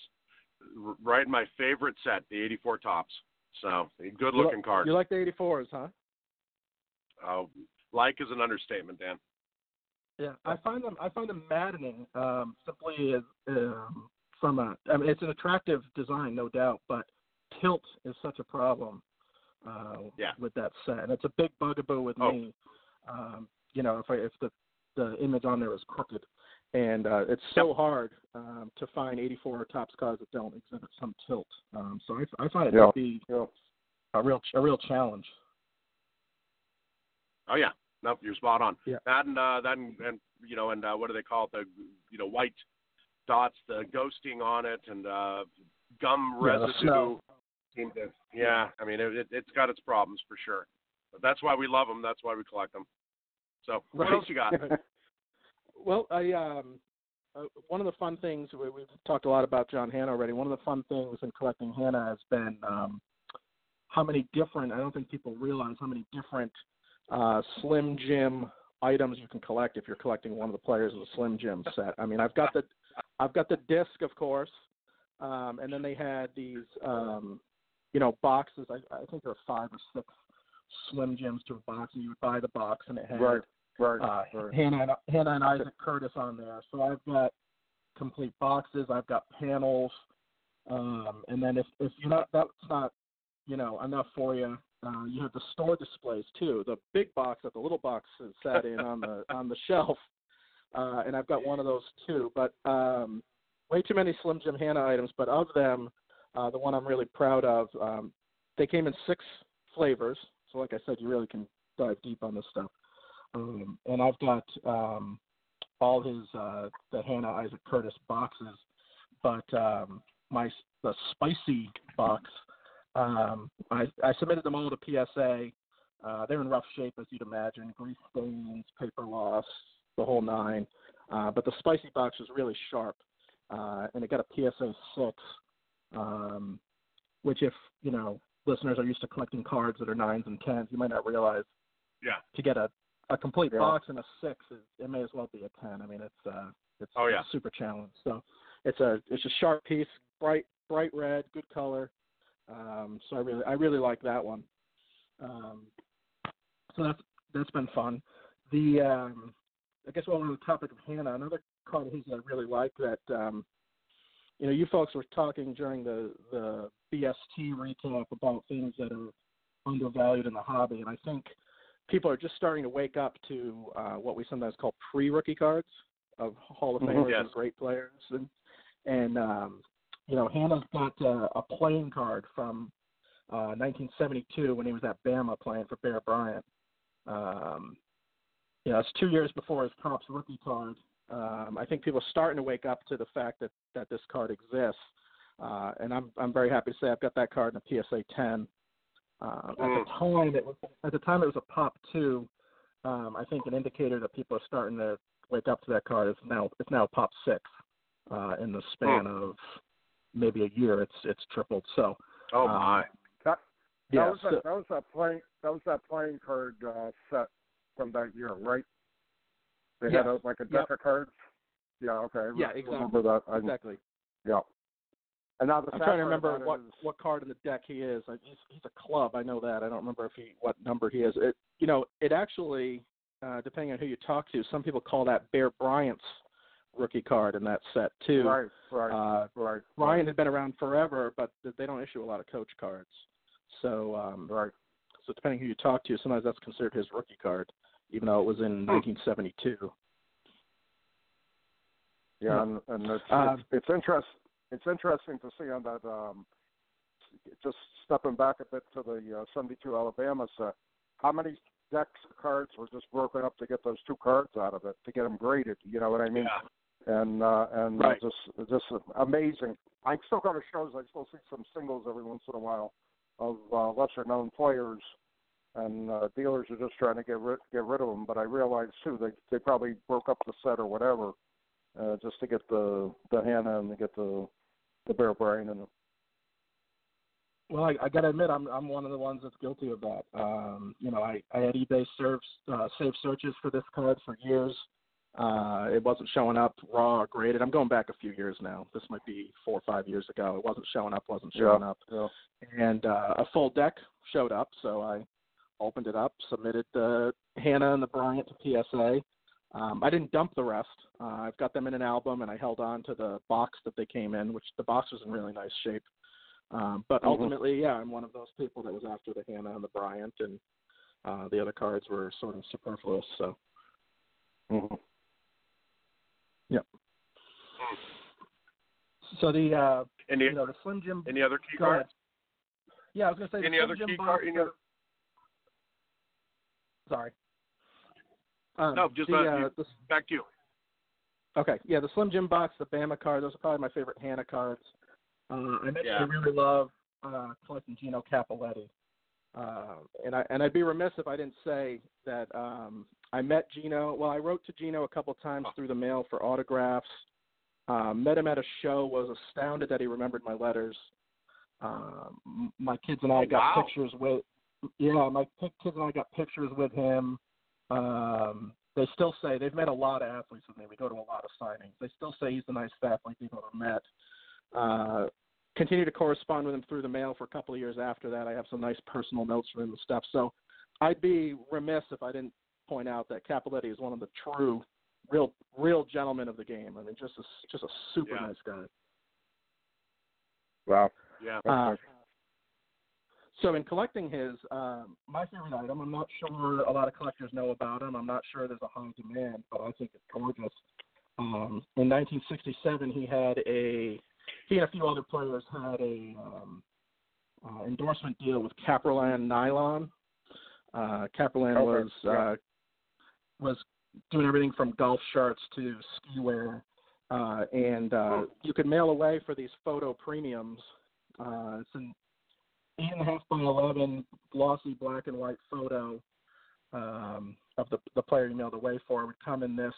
right in my favorite set, the eighty-four tops. So, a good-looking card. You like the eighty-fours, huh? Oh, like is an understatement, Dan. Yeah, I find them I find them maddening. Um, simply as um, from a, I mean, it's an attractive design, no doubt, but tilt is such a problem uh, yeah. with that set, and it's a big bugaboo with oh. me. Um, you know, if I, if the the image on there is crooked. And uh, it's so yep. hard um, to find eighty-four tops cards that don't exhibit some tilt. Um, so I, I find it yep. to be yep. a real a real challenge. Oh yeah, no, you're spot on. Yeah. That and uh, that and, and you know and uh, what do they call it? The you know white dots, the ghosting on it, and uh, gum yeah, residue. To, yeah, I mean it, it, it's got its problems for sure. But that's why we love them. That's why we collect them. So what right. else you got? Well, I, um, uh, one of the fun things, we, we've talked a lot about John Hannah already. One of the fun things in collecting Hannah has been um, how many different, I don't think people realize how many different uh, Slim Jim items you can collect if you're collecting one of the players in the Slim Jim set. I mean, I've got the I've got the disc, of course, um, and then they had these, um, you know, boxes. I, I think there were five or six Slim Jims to a box, and you would buy the box, and it had right. Right. Uh, right. Hannah, and, Hannah and Isaac Curtis on there. So I've got complete boxes. I've got panels. Um, and then if, if you're not, that's not, you know, enough for you. Uh, you have the store displays too. The big box that the little box is sat in on the, on the shelf. Uh, and I've got one of those too, but um, way too many Slim Jim Hannah items, but of them, uh, the one I'm really proud of, um, they came in six flavors. So like I said, you really can dive deep on this stuff. Um, and I've got um, all his uh, the Hannah Isaac Curtis boxes, but um, my the spicy box. Um, I, I submitted them all to P S A. Uh, they're in rough shape, as you'd imagine, grease stains, paper loss, the whole nine. Uh, but the spicy box was really sharp, uh, and it got a P S A six, um, which if you know listeners are used to collecting cards that are nines and tens, you might not realize. Yeah. To get a A complete yeah. box and a six, is, it may as well be a ten. I mean, it's uh, it's oh, yeah. a super challenge. So it's a it's a sharp piece, bright bright red, good color. Um, so I really I really like that one. Um, so that's that's been fun. The um, I guess while we're on the topic of Hannah, another card of his that I really like that um, you know you folks were talking during the the B S T recap about things that are undervalued in the hobby, and I think people are just starting to wake up to uh, what we sometimes call pre-rookie cards of Hall of Famers yes. and great players. And, and um, you know, Hannah's got uh, a playing card from uh, nineteen seventy-two when he was at Bama playing for Bear Bryant. Um, you know, it's two years before his Topps rookie card. Um, I think people are starting to wake up to the fact that, that this card exists. Uh, and I'm I'm very happy to say I've got that card in a P S A ten. Uh, at the time, it was at the time it was a Pop two. Um, I think an indicator that people are starting to wake up to that card is now it's now Pop six. Uh, in the span oh. of maybe a year, it's it's tripled. So oh my, uh, that, that yeah, was so, that, that was that playing that was that playing card uh, set from that year, right? They yeah. had a, like a deck yep. of cards. Yeah. Okay. I yeah. Exactly. Remember that. I, exactly. Yeah. And now the I'm trying to remember what, is... what card in the deck he is. I, he's, he's a club. I know that. I don't remember if he what number he is. It you know it actually uh, depending on who you talk to, some people call that Bear Bryant's rookie card in that set too. Right, right, uh, right. Ryan had been around forever, but they don't issue a lot of coach cards. So, um, right. So depending who you talk to, sometimes that's considered his rookie card, even though it was in nineteen seventy-two. Yeah, and, and it's, uh, it's, it's interest. It's interesting to see on that. Um, just stepping back a bit to the uh, seventy-two Alabama set, how many decks of cards were just broken up to get those two cards out of it to get them graded? You know what I mean? Yeah. And uh, and right. just just amazing. I still go to shows. I still see some singles every once in a while of uh, lesser known players, and uh, dealers are just trying to get rid get rid of them. But I realize too they they probably broke up the set or whatever uh, just to get the the Hannah and to get the the Bear Bryant in them. Well, I, I gotta admit, I'm I'm one of the ones that's guilty of that. Um, you know, I, I had eBay serve, uh, save searches for this card for years. Uh, it wasn't showing up raw or graded. I'm going back a few years now. This might be four or five years ago. It wasn't showing up, wasn't showing yeah, up. Yeah. And uh, a full deck showed up, so I opened it up, submitted the Hannah and the Bryant to P S A. Um, I didn't dump the rest. Uh, I've got them in an album, and I held on to the box that they came in, which the box was in really nice shape. Um, but ultimately, mm-hmm. yeah, I'm one of those people that was after the Hannah and the Bryant, and uh, the other cards were sort of superfluous. So, mm-hmm. yep. So the uh, any, you know the Slim Jim. Any other key cards? Yeah, I was going to say any the other Slim key cards. Other... Sorry. Um, no, just the, uh, you, the... back to you. Okay, yeah, the Slim Jim box, the Bama card. Those are probably my favorite Hannah cards. Uh, I mentioned yeah. I really love uh, collecting Gino Cappelletti, uh, and I and I'd be remiss if I didn't say that um, I met Gino. Well, I wrote to Gino a couple times oh. through the mail for autographs. Uh, met him at a show. Was astounded that he remembered my letters. Uh, my kids and I oh, got wow. pictures with. Yeah, my kids and I got pictures with him. Um, they still say they've met a lot of athletes with me. We go to a lot of signings. They still say he's the nicest athlete they've ever met. Uh, continue to correspond with him through the mail for a couple of years after that. I have some nice personal notes from him and stuff. So I'd be remiss if I didn't point out that Cappelletti is one of the true, real, real gentlemen of the game. I mean, just a, just a super yeah. nice guy. Wow. Yeah. Uh, so in collecting his, um, my favorite item, I'm not sure a lot of collectors know about him. I'm not sure there's a high demand, but I think it's gorgeous. Um, in nineteen sixty-seven, he had a He and a few other players had a um, uh, endorsement deal with Caperland Nylon. Uh, Caperland okay. was yeah. uh, was doing everything from golf shirts to ski wear, uh, and uh, you could mail away for these photo premiums. Uh, it's an eight and a half by eleven glossy black and white photo um, of the the player you mailed away for. It would come in this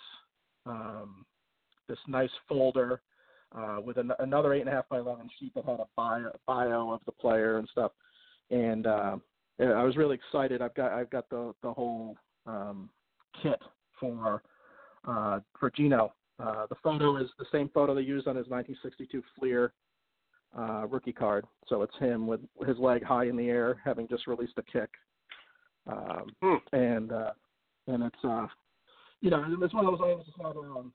um, this nice folder. Uh, with an, another eight and a half by eleven sheet that had a bio, bio of the player and stuff, and uh, I was really excited. I've got I've got the the whole um, kit for uh, for Gino. Uh, the photo is the same photo they used on his nineteen sixty-two Fleer uh, rookie card, so it's him with his leg high in the air, having just released a kick, um, mm. and uh, and it's uh, you know it's one of those items that's not around.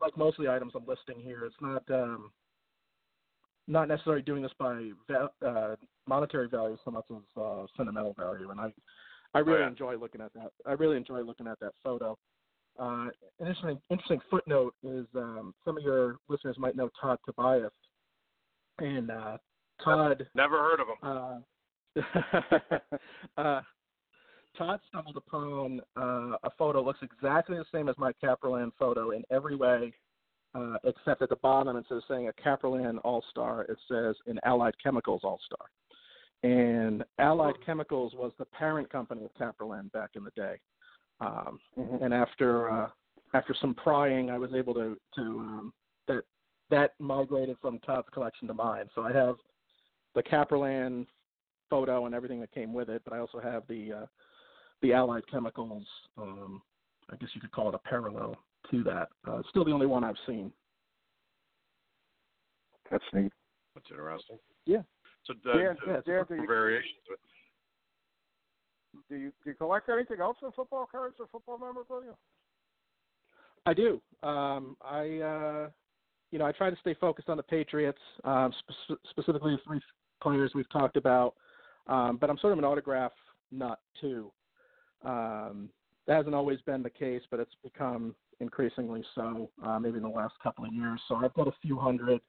Like most of the items I'm listing here, it's not um, not necessarily doing this by va- uh, monetary value so much as uh, sentimental value, and I, I really yeah. enjoy looking at that. I really enjoy looking at that photo. Uh, an interesting interesting footnote is um, some of your listeners might know Todd Tobias, and uh, Todd never heard of him. Uh, uh, Todd stumbled upon uh, a photo looks exactly the same as my Caperland photo in every way, uh, except at the bottom, instead of saying a Caperland All-Star, it says an Allied Chemicals All-Star. And Allied Chemicals was the parent company of Caperland back in the day. Um, mm-hmm. And after uh, after some prying, I was able to, to um, that that migrated from Todd's collection to mine. So I have the Caperland photo and everything that came with it, but I also have the uh, the Allied Chemicals. Um, I guess you could call it a parallel to that. Uh, it's still the only one I've seen. That's neat. That's interesting. Yeah. So uh, yeah, uh, yeah, uh, yeah, variations. Do you do you collect anything else in football cards or football memorabilia? I do. Um, I uh, you know I try to stay focused on the Patriots, um, sp- specifically the three players we've talked about. Um, but I'm sort of an autograph nut too. Um, that hasn't always been the case, but it's become increasingly so. Uh, maybe in the last couple of years. So I've got a few hundred.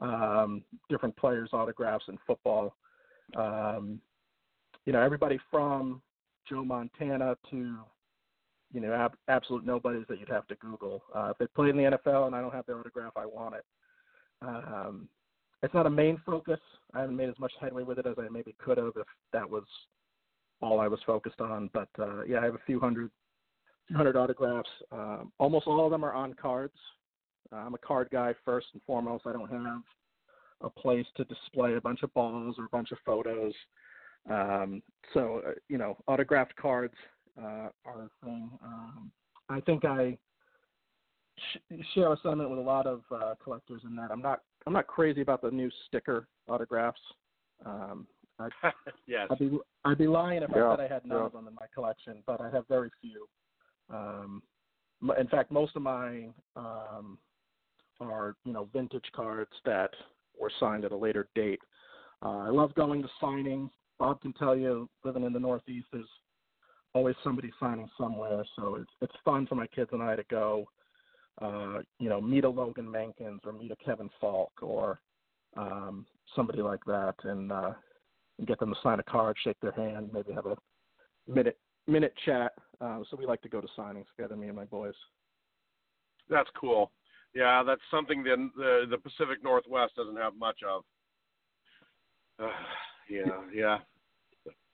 Um, different players' autographs in football. Um, you know, everybody from Joe Montana to, you know, ab- absolute nobodies that you'd have to Google. Uh, if they played in the N F L and I don't have their autograph, I want it. Um, it's not a main focus. I haven't made as much headway with it as I maybe could have if that was all I was focused on. But, uh, yeah, I have a few hundred, few hundred autographs. Um, almost all of them are on cards. I'm a card guy first and foremost. I don't have a place to display a bunch of balls or a bunch of photos. Um, so, uh, you know, autographed cards uh, are a thing. Um, I think I sh- share a sentiment with a lot of uh, collectors in that I'm not I'm not crazy about the new sticker autographs. Um, I'd, yes. I'd, be, I'd be lying if yeah. I said I had none yeah. of them in my collection, but I have very few. Um, in fact, most of mine um, – are, you know, vintage cards that were signed at a later date. Uh, I love going to signings. Bob can tell you, living in the Northeast, there's always somebody signing somewhere, so it's it's fun for my kids and I to go, uh, you know, meet a Logan Mankins or meet a Kevin Falk or um, somebody like that and, uh, and get them to sign a card, shake their hand, maybe have a minute minute chat. Uh, so we like to go to signings together, me and my boys. That's cool. Yeah, that's something that the, the Pacific Northwest doesn't have much of. Uh, yeah, yeah.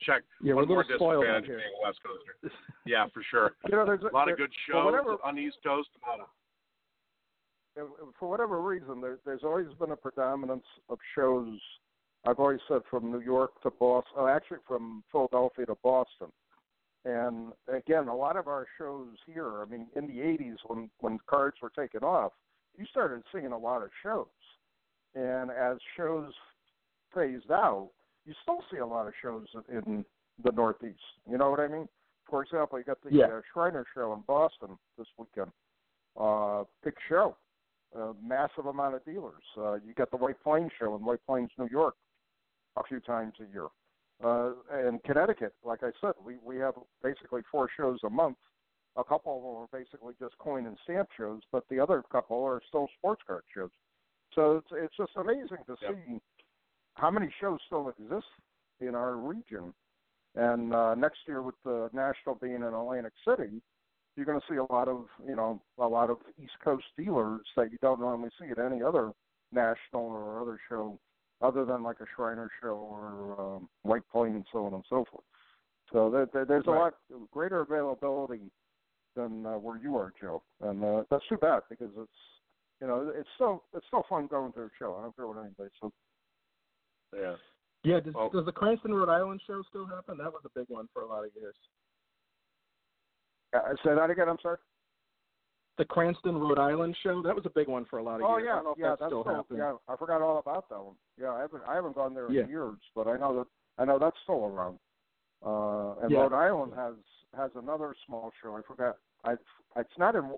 Check. Yeah, one more disadvantage being a West Coaster. Yeah, for sure. You know, there's a lot there, of good shows whatever, on the East Coast. For whatever reason, there, there's always been a predominance of shows, I've always said, from New York to Boston, oh, actually from Philadelphia to Boston. And, again, a lot of our shows here, I mean, in the eighties when, when cards were taken off, you started seeing a lot of shows. And as shows phased out, you still see a lot of shows in the Northeast. You know what I mean? For example, you got the yeah. uh, Shriner Show in Boston this weekend. Uh, big show. Uh, massive amount of dealers. Uh, you got the White Plains Show in White Plains, New York, a few times a year. Uh, in Connecticut, like I said, we, we have basically four shows a month. A couple of them are basically just coin and stamp shows, but the other couple are still sports card shows. So it's it's just amazing to yep. see how many shows still exist in our region. And uh, next year, with the National being in Atlantic City, you're going to see a lot of you know a lot of East Coast dealers that you don't normally see at any other national or other show. Other than like a Shriner Show or um, White Plains and so on and so forth. So there, there, there's right. a lot greater availability than uh, where you are, Joe. And uh, that's too bad because it's, you know, it's still, it's still fun going to a show. I don't care what anybody says. So. Yeah. Yeah, does, well, does the Cranston, Rhode Island show still happen? That was a big one for a lot of years. Uh, say that again, I'm sorry? The Cranston, Rhode Island show, that was a big one for a lot of oh, years. Oh, yeah, I don't know if yeah, that that's still happens. Yeah, I forgot all about that one. Yeah, I haven't, I haven't gone there in yeah. years, but I know that I know that's still around. Uh, and yeah. Rhode Island has, has another small show. I forgot. I, it's not in,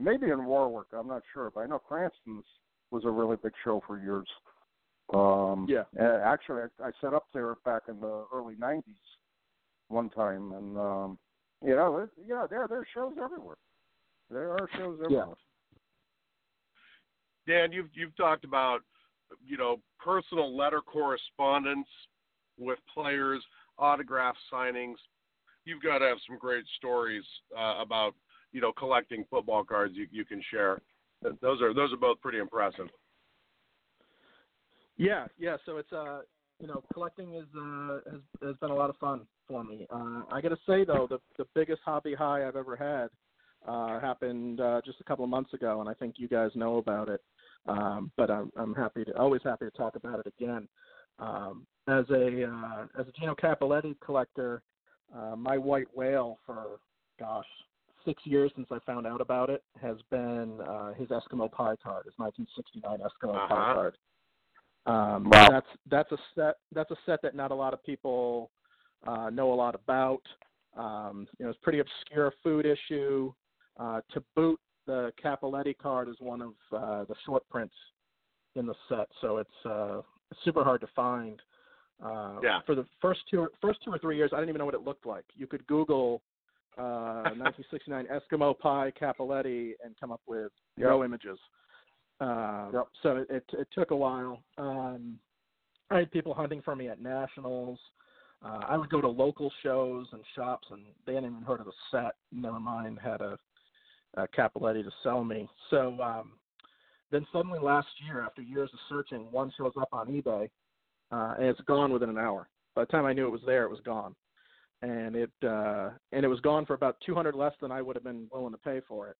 maybe in Warwick. I'm not sure, but I know Cranston's was a really big show for years. Um, yeah. And actually, I, I set up there back in the early nineties one time, and um, you know, it, yeah, there there's shows everywhere. There are shows everywhere. Yeah. Dan, you've you've talked about, you know, personal letter correspondence with players, autograph signings. You've got to have some great stories uh, about, you know, collecting football cards you, you can share. those are those are both pretty impressive. Yeah, yeah. So it's uh, you know, collecting is uh, has has been a lot of fun for me. Uh, I got to say though, the the biggest hobby high I've ever had uh, happened uh, just a couple of months ago, and I think you guys know about it. Um, but I'm I'm happy to always happy to talk about it again. Um, as a uh, as a Gino Cappelletti collector, uh, my white whale for gosh. six years since I found out about it has been uh, his Eskimo pie card, his nineteen sixty-nine Eskimo uh-huh. pie card. Um, wow. That's that's a set that's a set that not a lot of people uh, know a lot about. Um, you know, it's pretty obscure food issue. Uh, to boot, the Cappelletti card is one of uh, the short prints in the set, so it's uh, super hard to find. Uh, yeah. For the first two first two or three years, I didn't even know what it looked like. You could Google. Uh, nineteen sixty-nine Eskimo pie Cappelletti and come up with yep. no images. Uh, yep. So it, it it took a while. Um, I had people hunting for me at nationals. Uh, I would go to local shows and shops, and they hadn't even heard of the set. Never mind had a, a Cappelletti to sell me. So um, then suddenly last year, after years of searching, one shows up on eBay, uh, and it's gone within an hour. By the time I knew it was there, it was gone. And it uh, and it was gone for about two hundred less than I would have been willing to pay for it.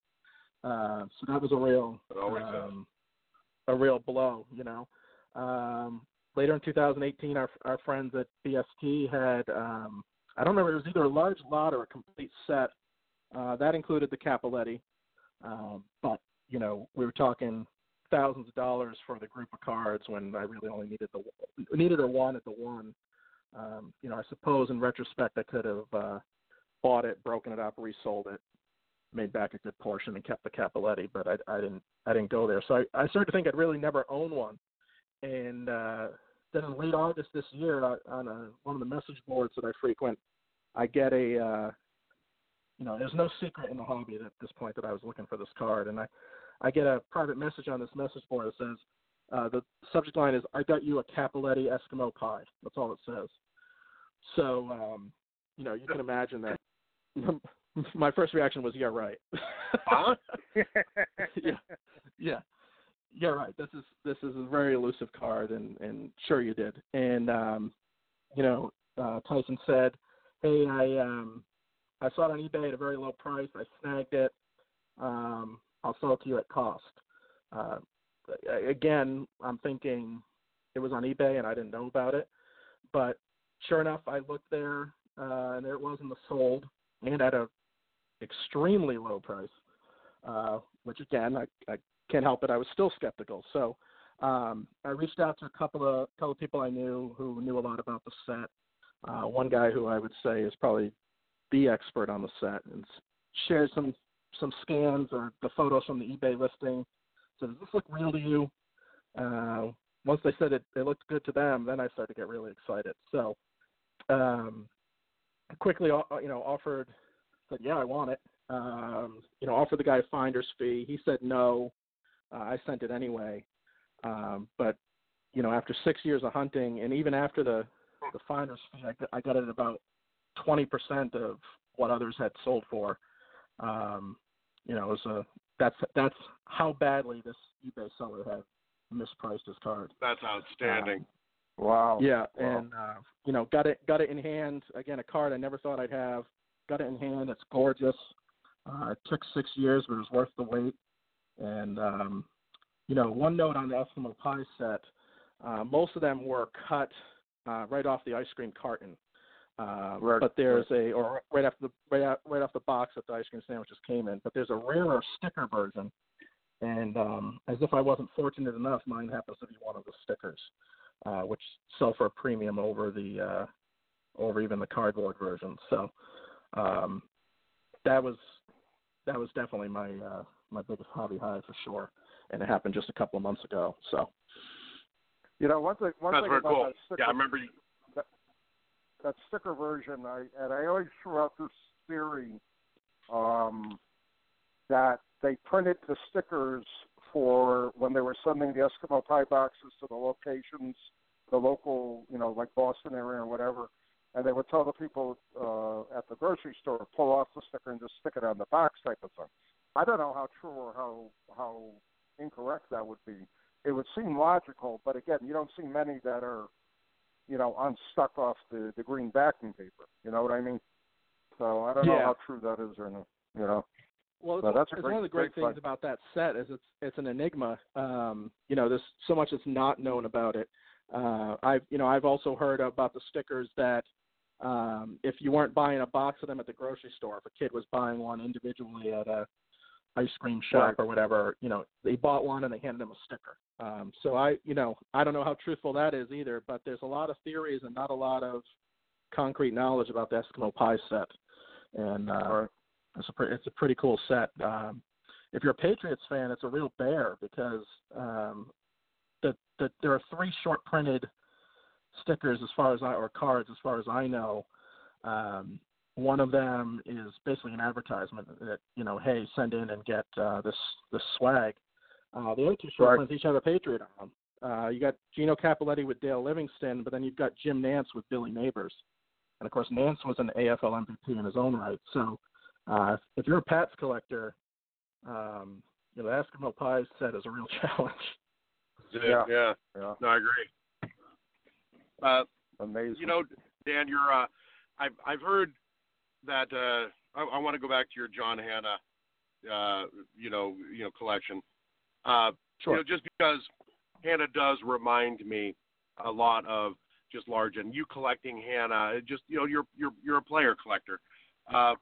Uh, so that was a real um, a real blow, you know. Um, later in two thousand eighteen, our our friends at B S T had um, I don't remember, it was either a large lot or a complete set uh, that included the Cappelletti. Um, but you know, we were talking thousands of dollars for the group of cards when I really only needed the needed or wanted the one. Um, you know, I suppose in retrospect I could have uh, bought it, broken it up, resold it, made back a good portion, and kept the Cappelletti. But I, I didn't, I didn't go there. So I, I started to think I'd really never own one. And uh, then in late August this year, I, on a, one of the message boards that I frequent, I get a, uh, you know, there's no secret in the hobby at this point that I was looking for this card, and I, I get a private message on this message board that says. Uh, the subject line is, I got you a Cappelletti Eskimo pie. That's all it says. So, um, you know, you can imagine that. My first reaction was, yeah, right. Huh? yeah, yeah, yeah, right. This is this is a very elusive card, and, and sure you did. And, um, you know, uh, Tyson said, hey, I um, I saw it on eBay at a very low price. I snagged it. Um, I'll sell it to you at cost. Uh Again, I'm thinking it was on eBay and I didn't know about it. But sure enough, I looked there, uh, and there it was in the sold and at a extremely low price, uh, which, again, I, I can't help it. I was still skeptical. So um, I reached out to a couple of, couple of people I knew who knew a lot about the set. Uh, one guy who I would say is probably the expert on the set and shared some, some scans or the photos from the eBay listing. So does this look real to you? Uh, once they said it, it looked good to them, then I started to get really excited. So um, quickly, you know, offered, said, yeah, I want it. Um, you know, offered the guy a finder's fee. He said no. Uh, I sent it anyway. Um, but, you know, after six years of hunting, and even after the, the finder's fee, I, I got it at about twenty percent of what others had sold for. Um, you know, it was a... That's that's how badly this eBay seller had mispriced his card. That's outstanding. Uh, wow. Yeah, wow. And uh, you know, got it got it in hand. Again, a card I never thought I'd have. Got it in hand. It's gorgeous. Uh, it took six years, but it was worth the wait. And um, you know, one note on the Eskimo pie set: uh, most of them were cut uh, right off the ice cream carton. Uh, right, but there's right. a, or right after the right, out, right off the box that the ice cream sandwiches came in. But there's a rarer sticker version, and um, as if I wasn't fortunate enough, mine happens to be one of the stickers, uh, which sell for a premium over the, uh, over even the cardboard version. So um, that was that was definitely my uh, my biggest hobby high for sure, and it happened just a couple of months ago. So you know, one thing, one That's thing very about cool. that sticker. Yeah, I remember you. That sticker version, I, and I always threw out this theory um, that they printed the stickers for when they were sending the Eskimo pie boxes to the locations, the local, you know, like Boston area or whatever, and they would tell the people uh, at the grocery store, pull off the sticker and just stick it on the box type of thing. I don't know how true or how how incorrect that would be. It would seem logical, but again, you don't see many that are, you know, unstuck off the, the green backing paper. You know what I mean? So I don't yeah. know how true that is or not, you know. Well, it's, that's a it's great, one of the great, great things about that set is it's it's an enigma. Um, you know, there's so much that's not known about it. Uh, I've you know I've also heard about the stickers that um, if you weren't buying a box of them at the grocery store, if a kid was buying one individually at a ice cream shop right. or whatever, you know, they bought one and they handed them a sticker. Um, so I you know I don't know how truthful that is either, but there's a lot of theories and not a lot of concrete knowledge about the Eskimo Pie set, and uh, right. it's a pretty, it's a pretty cool set. Um, if you're a Patriots fan, it's a real bear because. Um, That the, there are three short printed stickers as far as I or cards as far as I know. Um, one of them is basically an advertisement that you know, hey, send in and get uh, this this swag. Uh, the other two short prints each have a Patriot on them. Uh, you got Gino Cappelletti with Dale Livingston, but then you've got Jim Nance with Billy Neighbors, and of course Nance was an A F L M V P in his own right. So uh, if you're a Pats collector, um, you know, the Eskimo Pie set is a real challenge. Yeah. yeah, yeah. No, I agree. Uh, Amazing. You know, Dan, you're. Uh, I've I've heard that. Uh, I, I want to go back to your John Hannah, uh, you know, you know, collection. Uh, sure. You know, just because Hannah does remind me a lot of just Largent. You collecting Hannah, just you know, you're you're you're a player collector. Uh,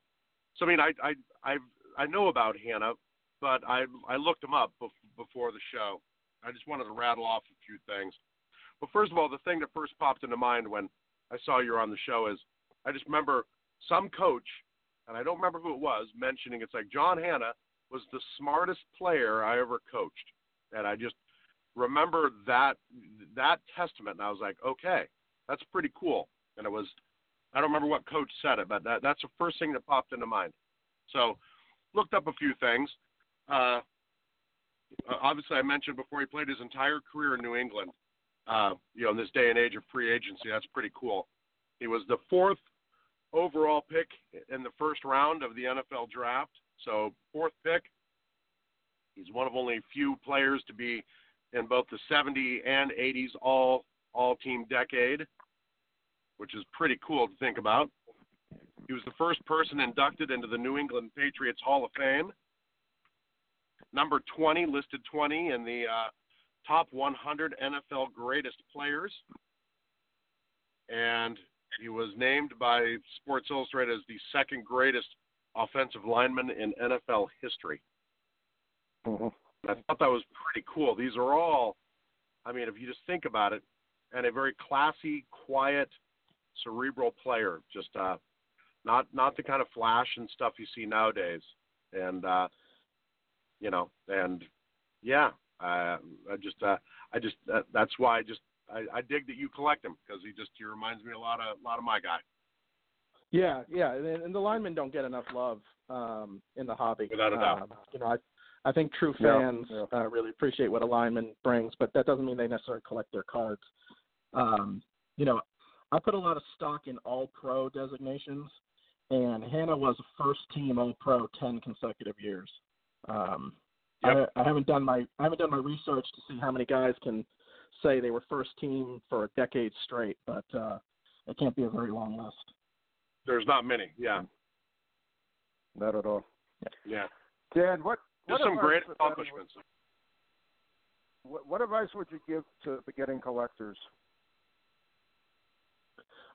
so I mean, I I I've, I know about Hannah, but I I looked him up bef- before the show. I just wanted to rattle off a few things. Well, first of all, the thing that first popped into mind when I saw you were on the show is I just remember some coach, and I don't remember who it was, mentioning it's like John Hannah was the smartest player I ever coached. And I just remember that that testament, and I was like, okay, that's pretty cool. And it was – I don't remember what coach said it, but that, that's the first thing that popped into mind. So looked up a few things. Uh Uh, obviously, I mentioned before he played his entire career in New England. Uh, you know, in this day and age of free agency, that's pretty cool. He was the fourth overall pick in the first round of the N F L draft. So, fourth pick. He's one of only a few players to be in both the seventies and eighties all all team decade, which is pretty cool to think about. He was the first person inducted into the New England Patriots Hall of Fame. Number twenty, listed twenty in the uh, top one hundred N F L greatest players. And he was named by Sports Illustrated as the second greatest offensive lineman in N F L history. Mm-hmm. I thought that was pretty cool. These are all, I mean, if you just think about it, and a very classy, quiet, cerebral player. Just uh, not, not the kind of flash and stuff you see nowadays. And, uh, You know, and yeah, uh, I just, uh, I just, uh, that's why I just, I, I dig that you collect him because he just, he reminds me a lot of, a lot of my guy. Yeah, yeah, and, and the linemen don't get enough love um, in the hobby. Without a doubt. Um, you know, I, I think true fans yeah, yeah. Uh, really appreciate what a lineman brings, but that doesn't mean they necessarily collect their cards. Um, you know, I put a lot of stock in All-Pro designations, and Hannah was first-team All-Pro ten consecutive years. Um, yep. I, I haven't done my I haven't done my research to see how many guys can say they were first team for a decade straight, but uh, it can't be a very long list. There's not many, yeah. Not at all. Yeah. Dan, what? There's some great accomplishments. What, what advice would you give to beginning collectors?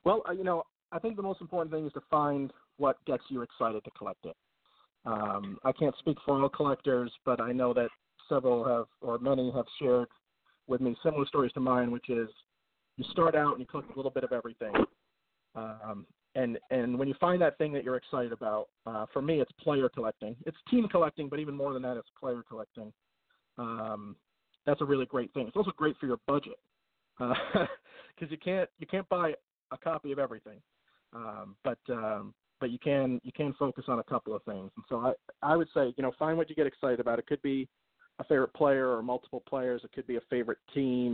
Well, you know, I think the most important thing is to find what gets you excited to collect it. Um, I can't speak for all collectors, but I know that several have, or many have shared with me similar stories to mine, which is you start out and you collect a little bit of everything. Um, and, and when you find that thing that you're excited about, uh, for me, it's player collecting. It's team collecting, but even more than that, it's player collecting. Um, that's a really great thing. It's also great for your budget because uh, you can't, you can't buy a copy of everything. Um, but, um, But you can you can focus on a couple of things. And so I, I would say, you know, find what you get excited about. It could be a favorite player or multiple players. It could be a favorite team.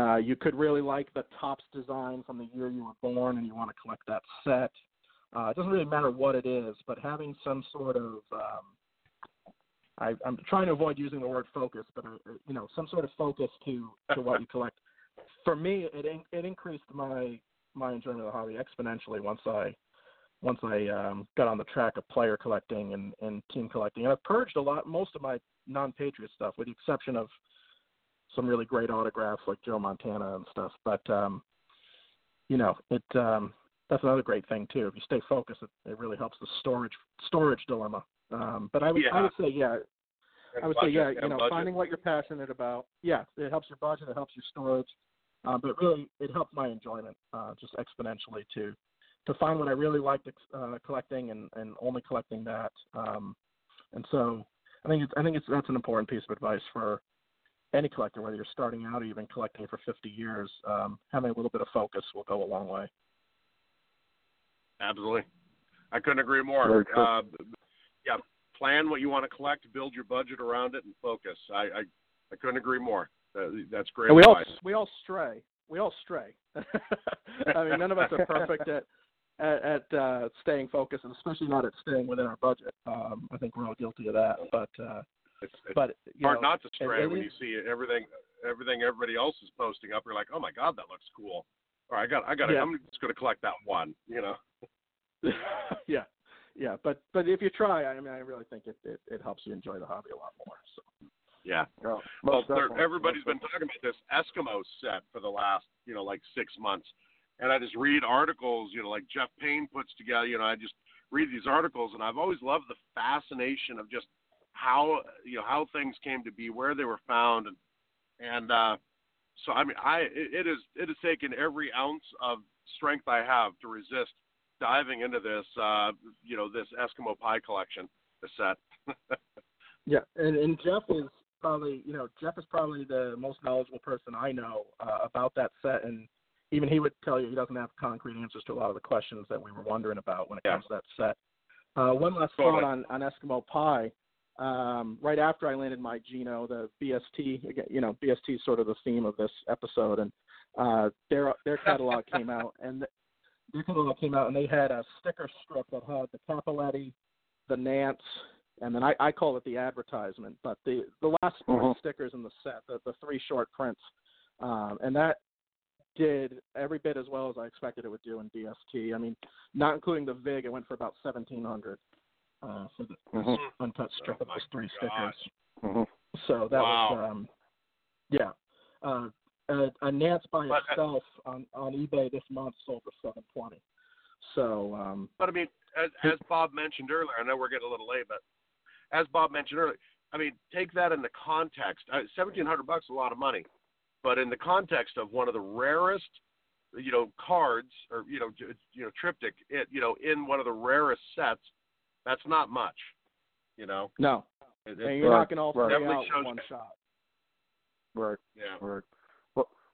Uh, you could really like the Topps design from the year you were born and you want to collect that set. Uh, it doesn't really matter what it is, but having some sort of um, I, I'm trying to avoid using the word focus, but I, you know, some sort of focus to, to what you collect. For me, it in, it increased my my enjoyment of the hobby exponentially once I once I um, got on the track of player collecting and, and team collecting. And I purged a lot, most of my non-Patriot stuff, with the exception of some really great autographs like Joe Montana and stuff. But um, you know, it um, that's another great thing too. If you stay focused, it, it really helps the storage storage dilemma. Um, but I would, yeah. I would say, yeah, I would budget, say, yeah, you know, budget. Finding what you're passionate about. Yeah, it helps your budget, it helps your storage, uh, but really it helped my enjoyment uh, just exponentially to to find what I really liked uh, collecting and, and only collecting that. Um, and so I think it's, I think it's that's an important piece of advice for any collector, whether you're starting out or you've been collecting for fifty years. Um, having a little bit of focus will go a long way. Absolutely, I couldn't agree more. Uh, Yeah, plan what you want to collect, build your budget around it, and focus. I, I, I couldn't agree more. Uh, that's great. And we advice. all we all stray. We all stray. I mean, none of us are perfect at at, at uh, staying focused, and especially not at staying within our budget. Um, I think we're all guilty of that. But uh, it's, it's but you hard know, not to stray when you see everything everything everybody else is posting up. You're like, oh my God, that looks cool. All right, I got I got. Yeah. I'm just going to collect that one. You know. Yeah. Yeah, but, but if you try, I mean, I really think it, it, it helps you enjoy the hobby a lot more. So. Yeah. No, well, there, everybody's been talking about this Eskimo set for the last, you know, like six months. And I just read articles, you know, like Jeff Payne puts together, you know, I just read these articles. And I've always loved the fascination of just how, you know, how things came to be, where they were found. And, and uh, so, I mean, I it, it, is, it has taken every ounce of strength I have to resist diving into this, uh, you know, this Eskimo pie collection, the set. Yeah, and, and Jeff is probably, you know, Jeff is probably the most knowledgeable person I know uh, about that set, and even he would tell you he doesn't have concrete answers to a lot of the questions that we were wondering about when it yeah. comes to that set. Uh, one last totally. thought on, on Eskimo pie. Um, right after I landed my Gino, the B S T, you know, B S T is sort of the theme of this episode, and uh, their their catalog came out, and the, Their catalog came out, and they had a sticker strip that had the Cappelletti, the Nance, and then I, I call it the advertisement, but the, the last four uh-huh. stickers in the set, the, the three short prints, um, and that did every bit as well as I expected it would do in B S T. I mean, not including the V I G, it went for about seventeen hundred dollars uh, for the uh-huh. uncut strip of those three stickers. Uh-huh. So that wow. was, um, yeah. Uh, A, a Nance by itself on, on eBay this month sold for seven twenty. So, um, but I mean, as, as Bob mentioned earlier, I know we're getting a little late, but as Bob mentioned earlier, I mean, take that in the context. Uh, Seventeen hundred bucks is a lot of money, but in the context of one of the rarest, you know, cards or you know, you know, triptych, it, you know, in one of the rarest sets, that's not much. You know, no, it, and you're right, not going to all three right. out in one it. shot. Right. Yeah. Right.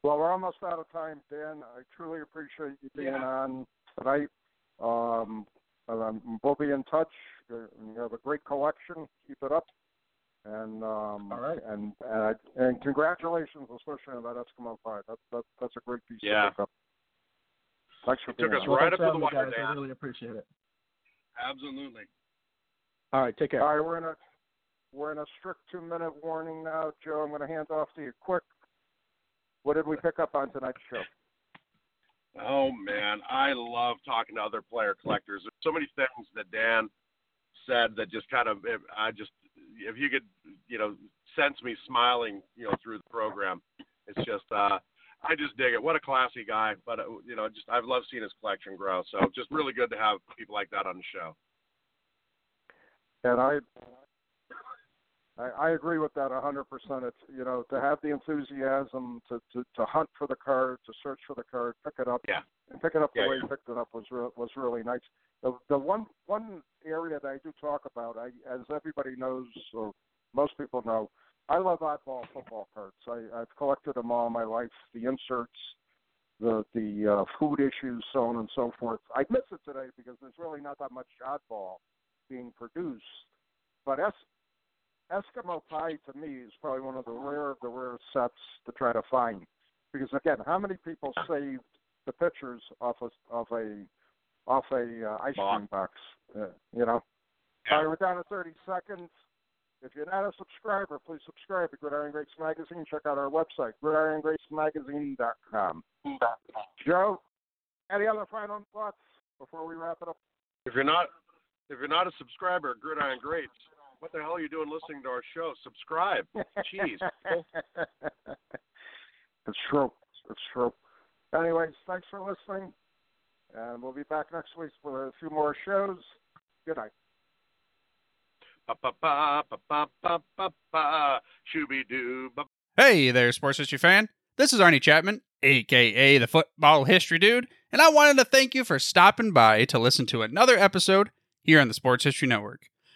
Well, we're almost out of time, Dan. I truly appreciate you being yeah. on tonight. Um, um, we'll be in touch. You have a great collection. Keep it up. And um, all right. And and, I, and congratulations, especially on that Eskimo pie. That's that, that's a great piece yeah. to pick up. Thanks for it being took us on. right well, up to the wire, guys. Dan. I really appreciate it. Absolutely. All right. Take care. All right. We're in a we're in a strict two minute warning now, Joe. I'm going to hand off to you quick. What did we pick up on tonight's show? Oh, man, I love talking to other player collectors. There's so many things that Dan said that just kind of, if I just, if you could, you know, sense me smiling, you know, through the program. It's just, uh, I just dig it. What a classy guy. But, you know, just I've loved seeing his collection grow. So just really good to have people like that on the show. And I... I agree with that one hundred percent. It's, you know, to have the enthusiasm to, to, to hunt for the card, to search for the card, pick it up, yeah. and pick it up yeah, the way yeah. you picked it up was re- was really nice. The the one one area that I do talk about, I, as everybody knows, or most people know, I love oddball football cards. I, I've collected them all my life, the inserts, the, the uh, food issues, so on and so forth. I miss it today because there's really not that much oddball being produced. But as Eskimo pie, to me, is probably one of the rare of the rare sets to try to find. Because, again, how many people saved the pictures off a, off a, off a uh, ice cream box? Uh, you know? Yeah. All right, we're down to thirty seconds. If you're not a subscriber, please subscribe to Gridiron Greats Magazine. Check out our website, gridiron greats magazine dot com. Joe, any other final thoughts before we wrap it up? If you're not, if you're not a subscriber at Gridiron Greats, what the hell are you doing listening to our show? Subscribe. Jeez. It's true. It's true. Anyways, thanks for listening. And we'll be back next week with a few more shows. Good night. Hey there, Sports History fan. This is Arnie Chapman, a k a the Football History Dude, and I wanted to thank you for stopping by to listen to another episode here on the Sports History Network.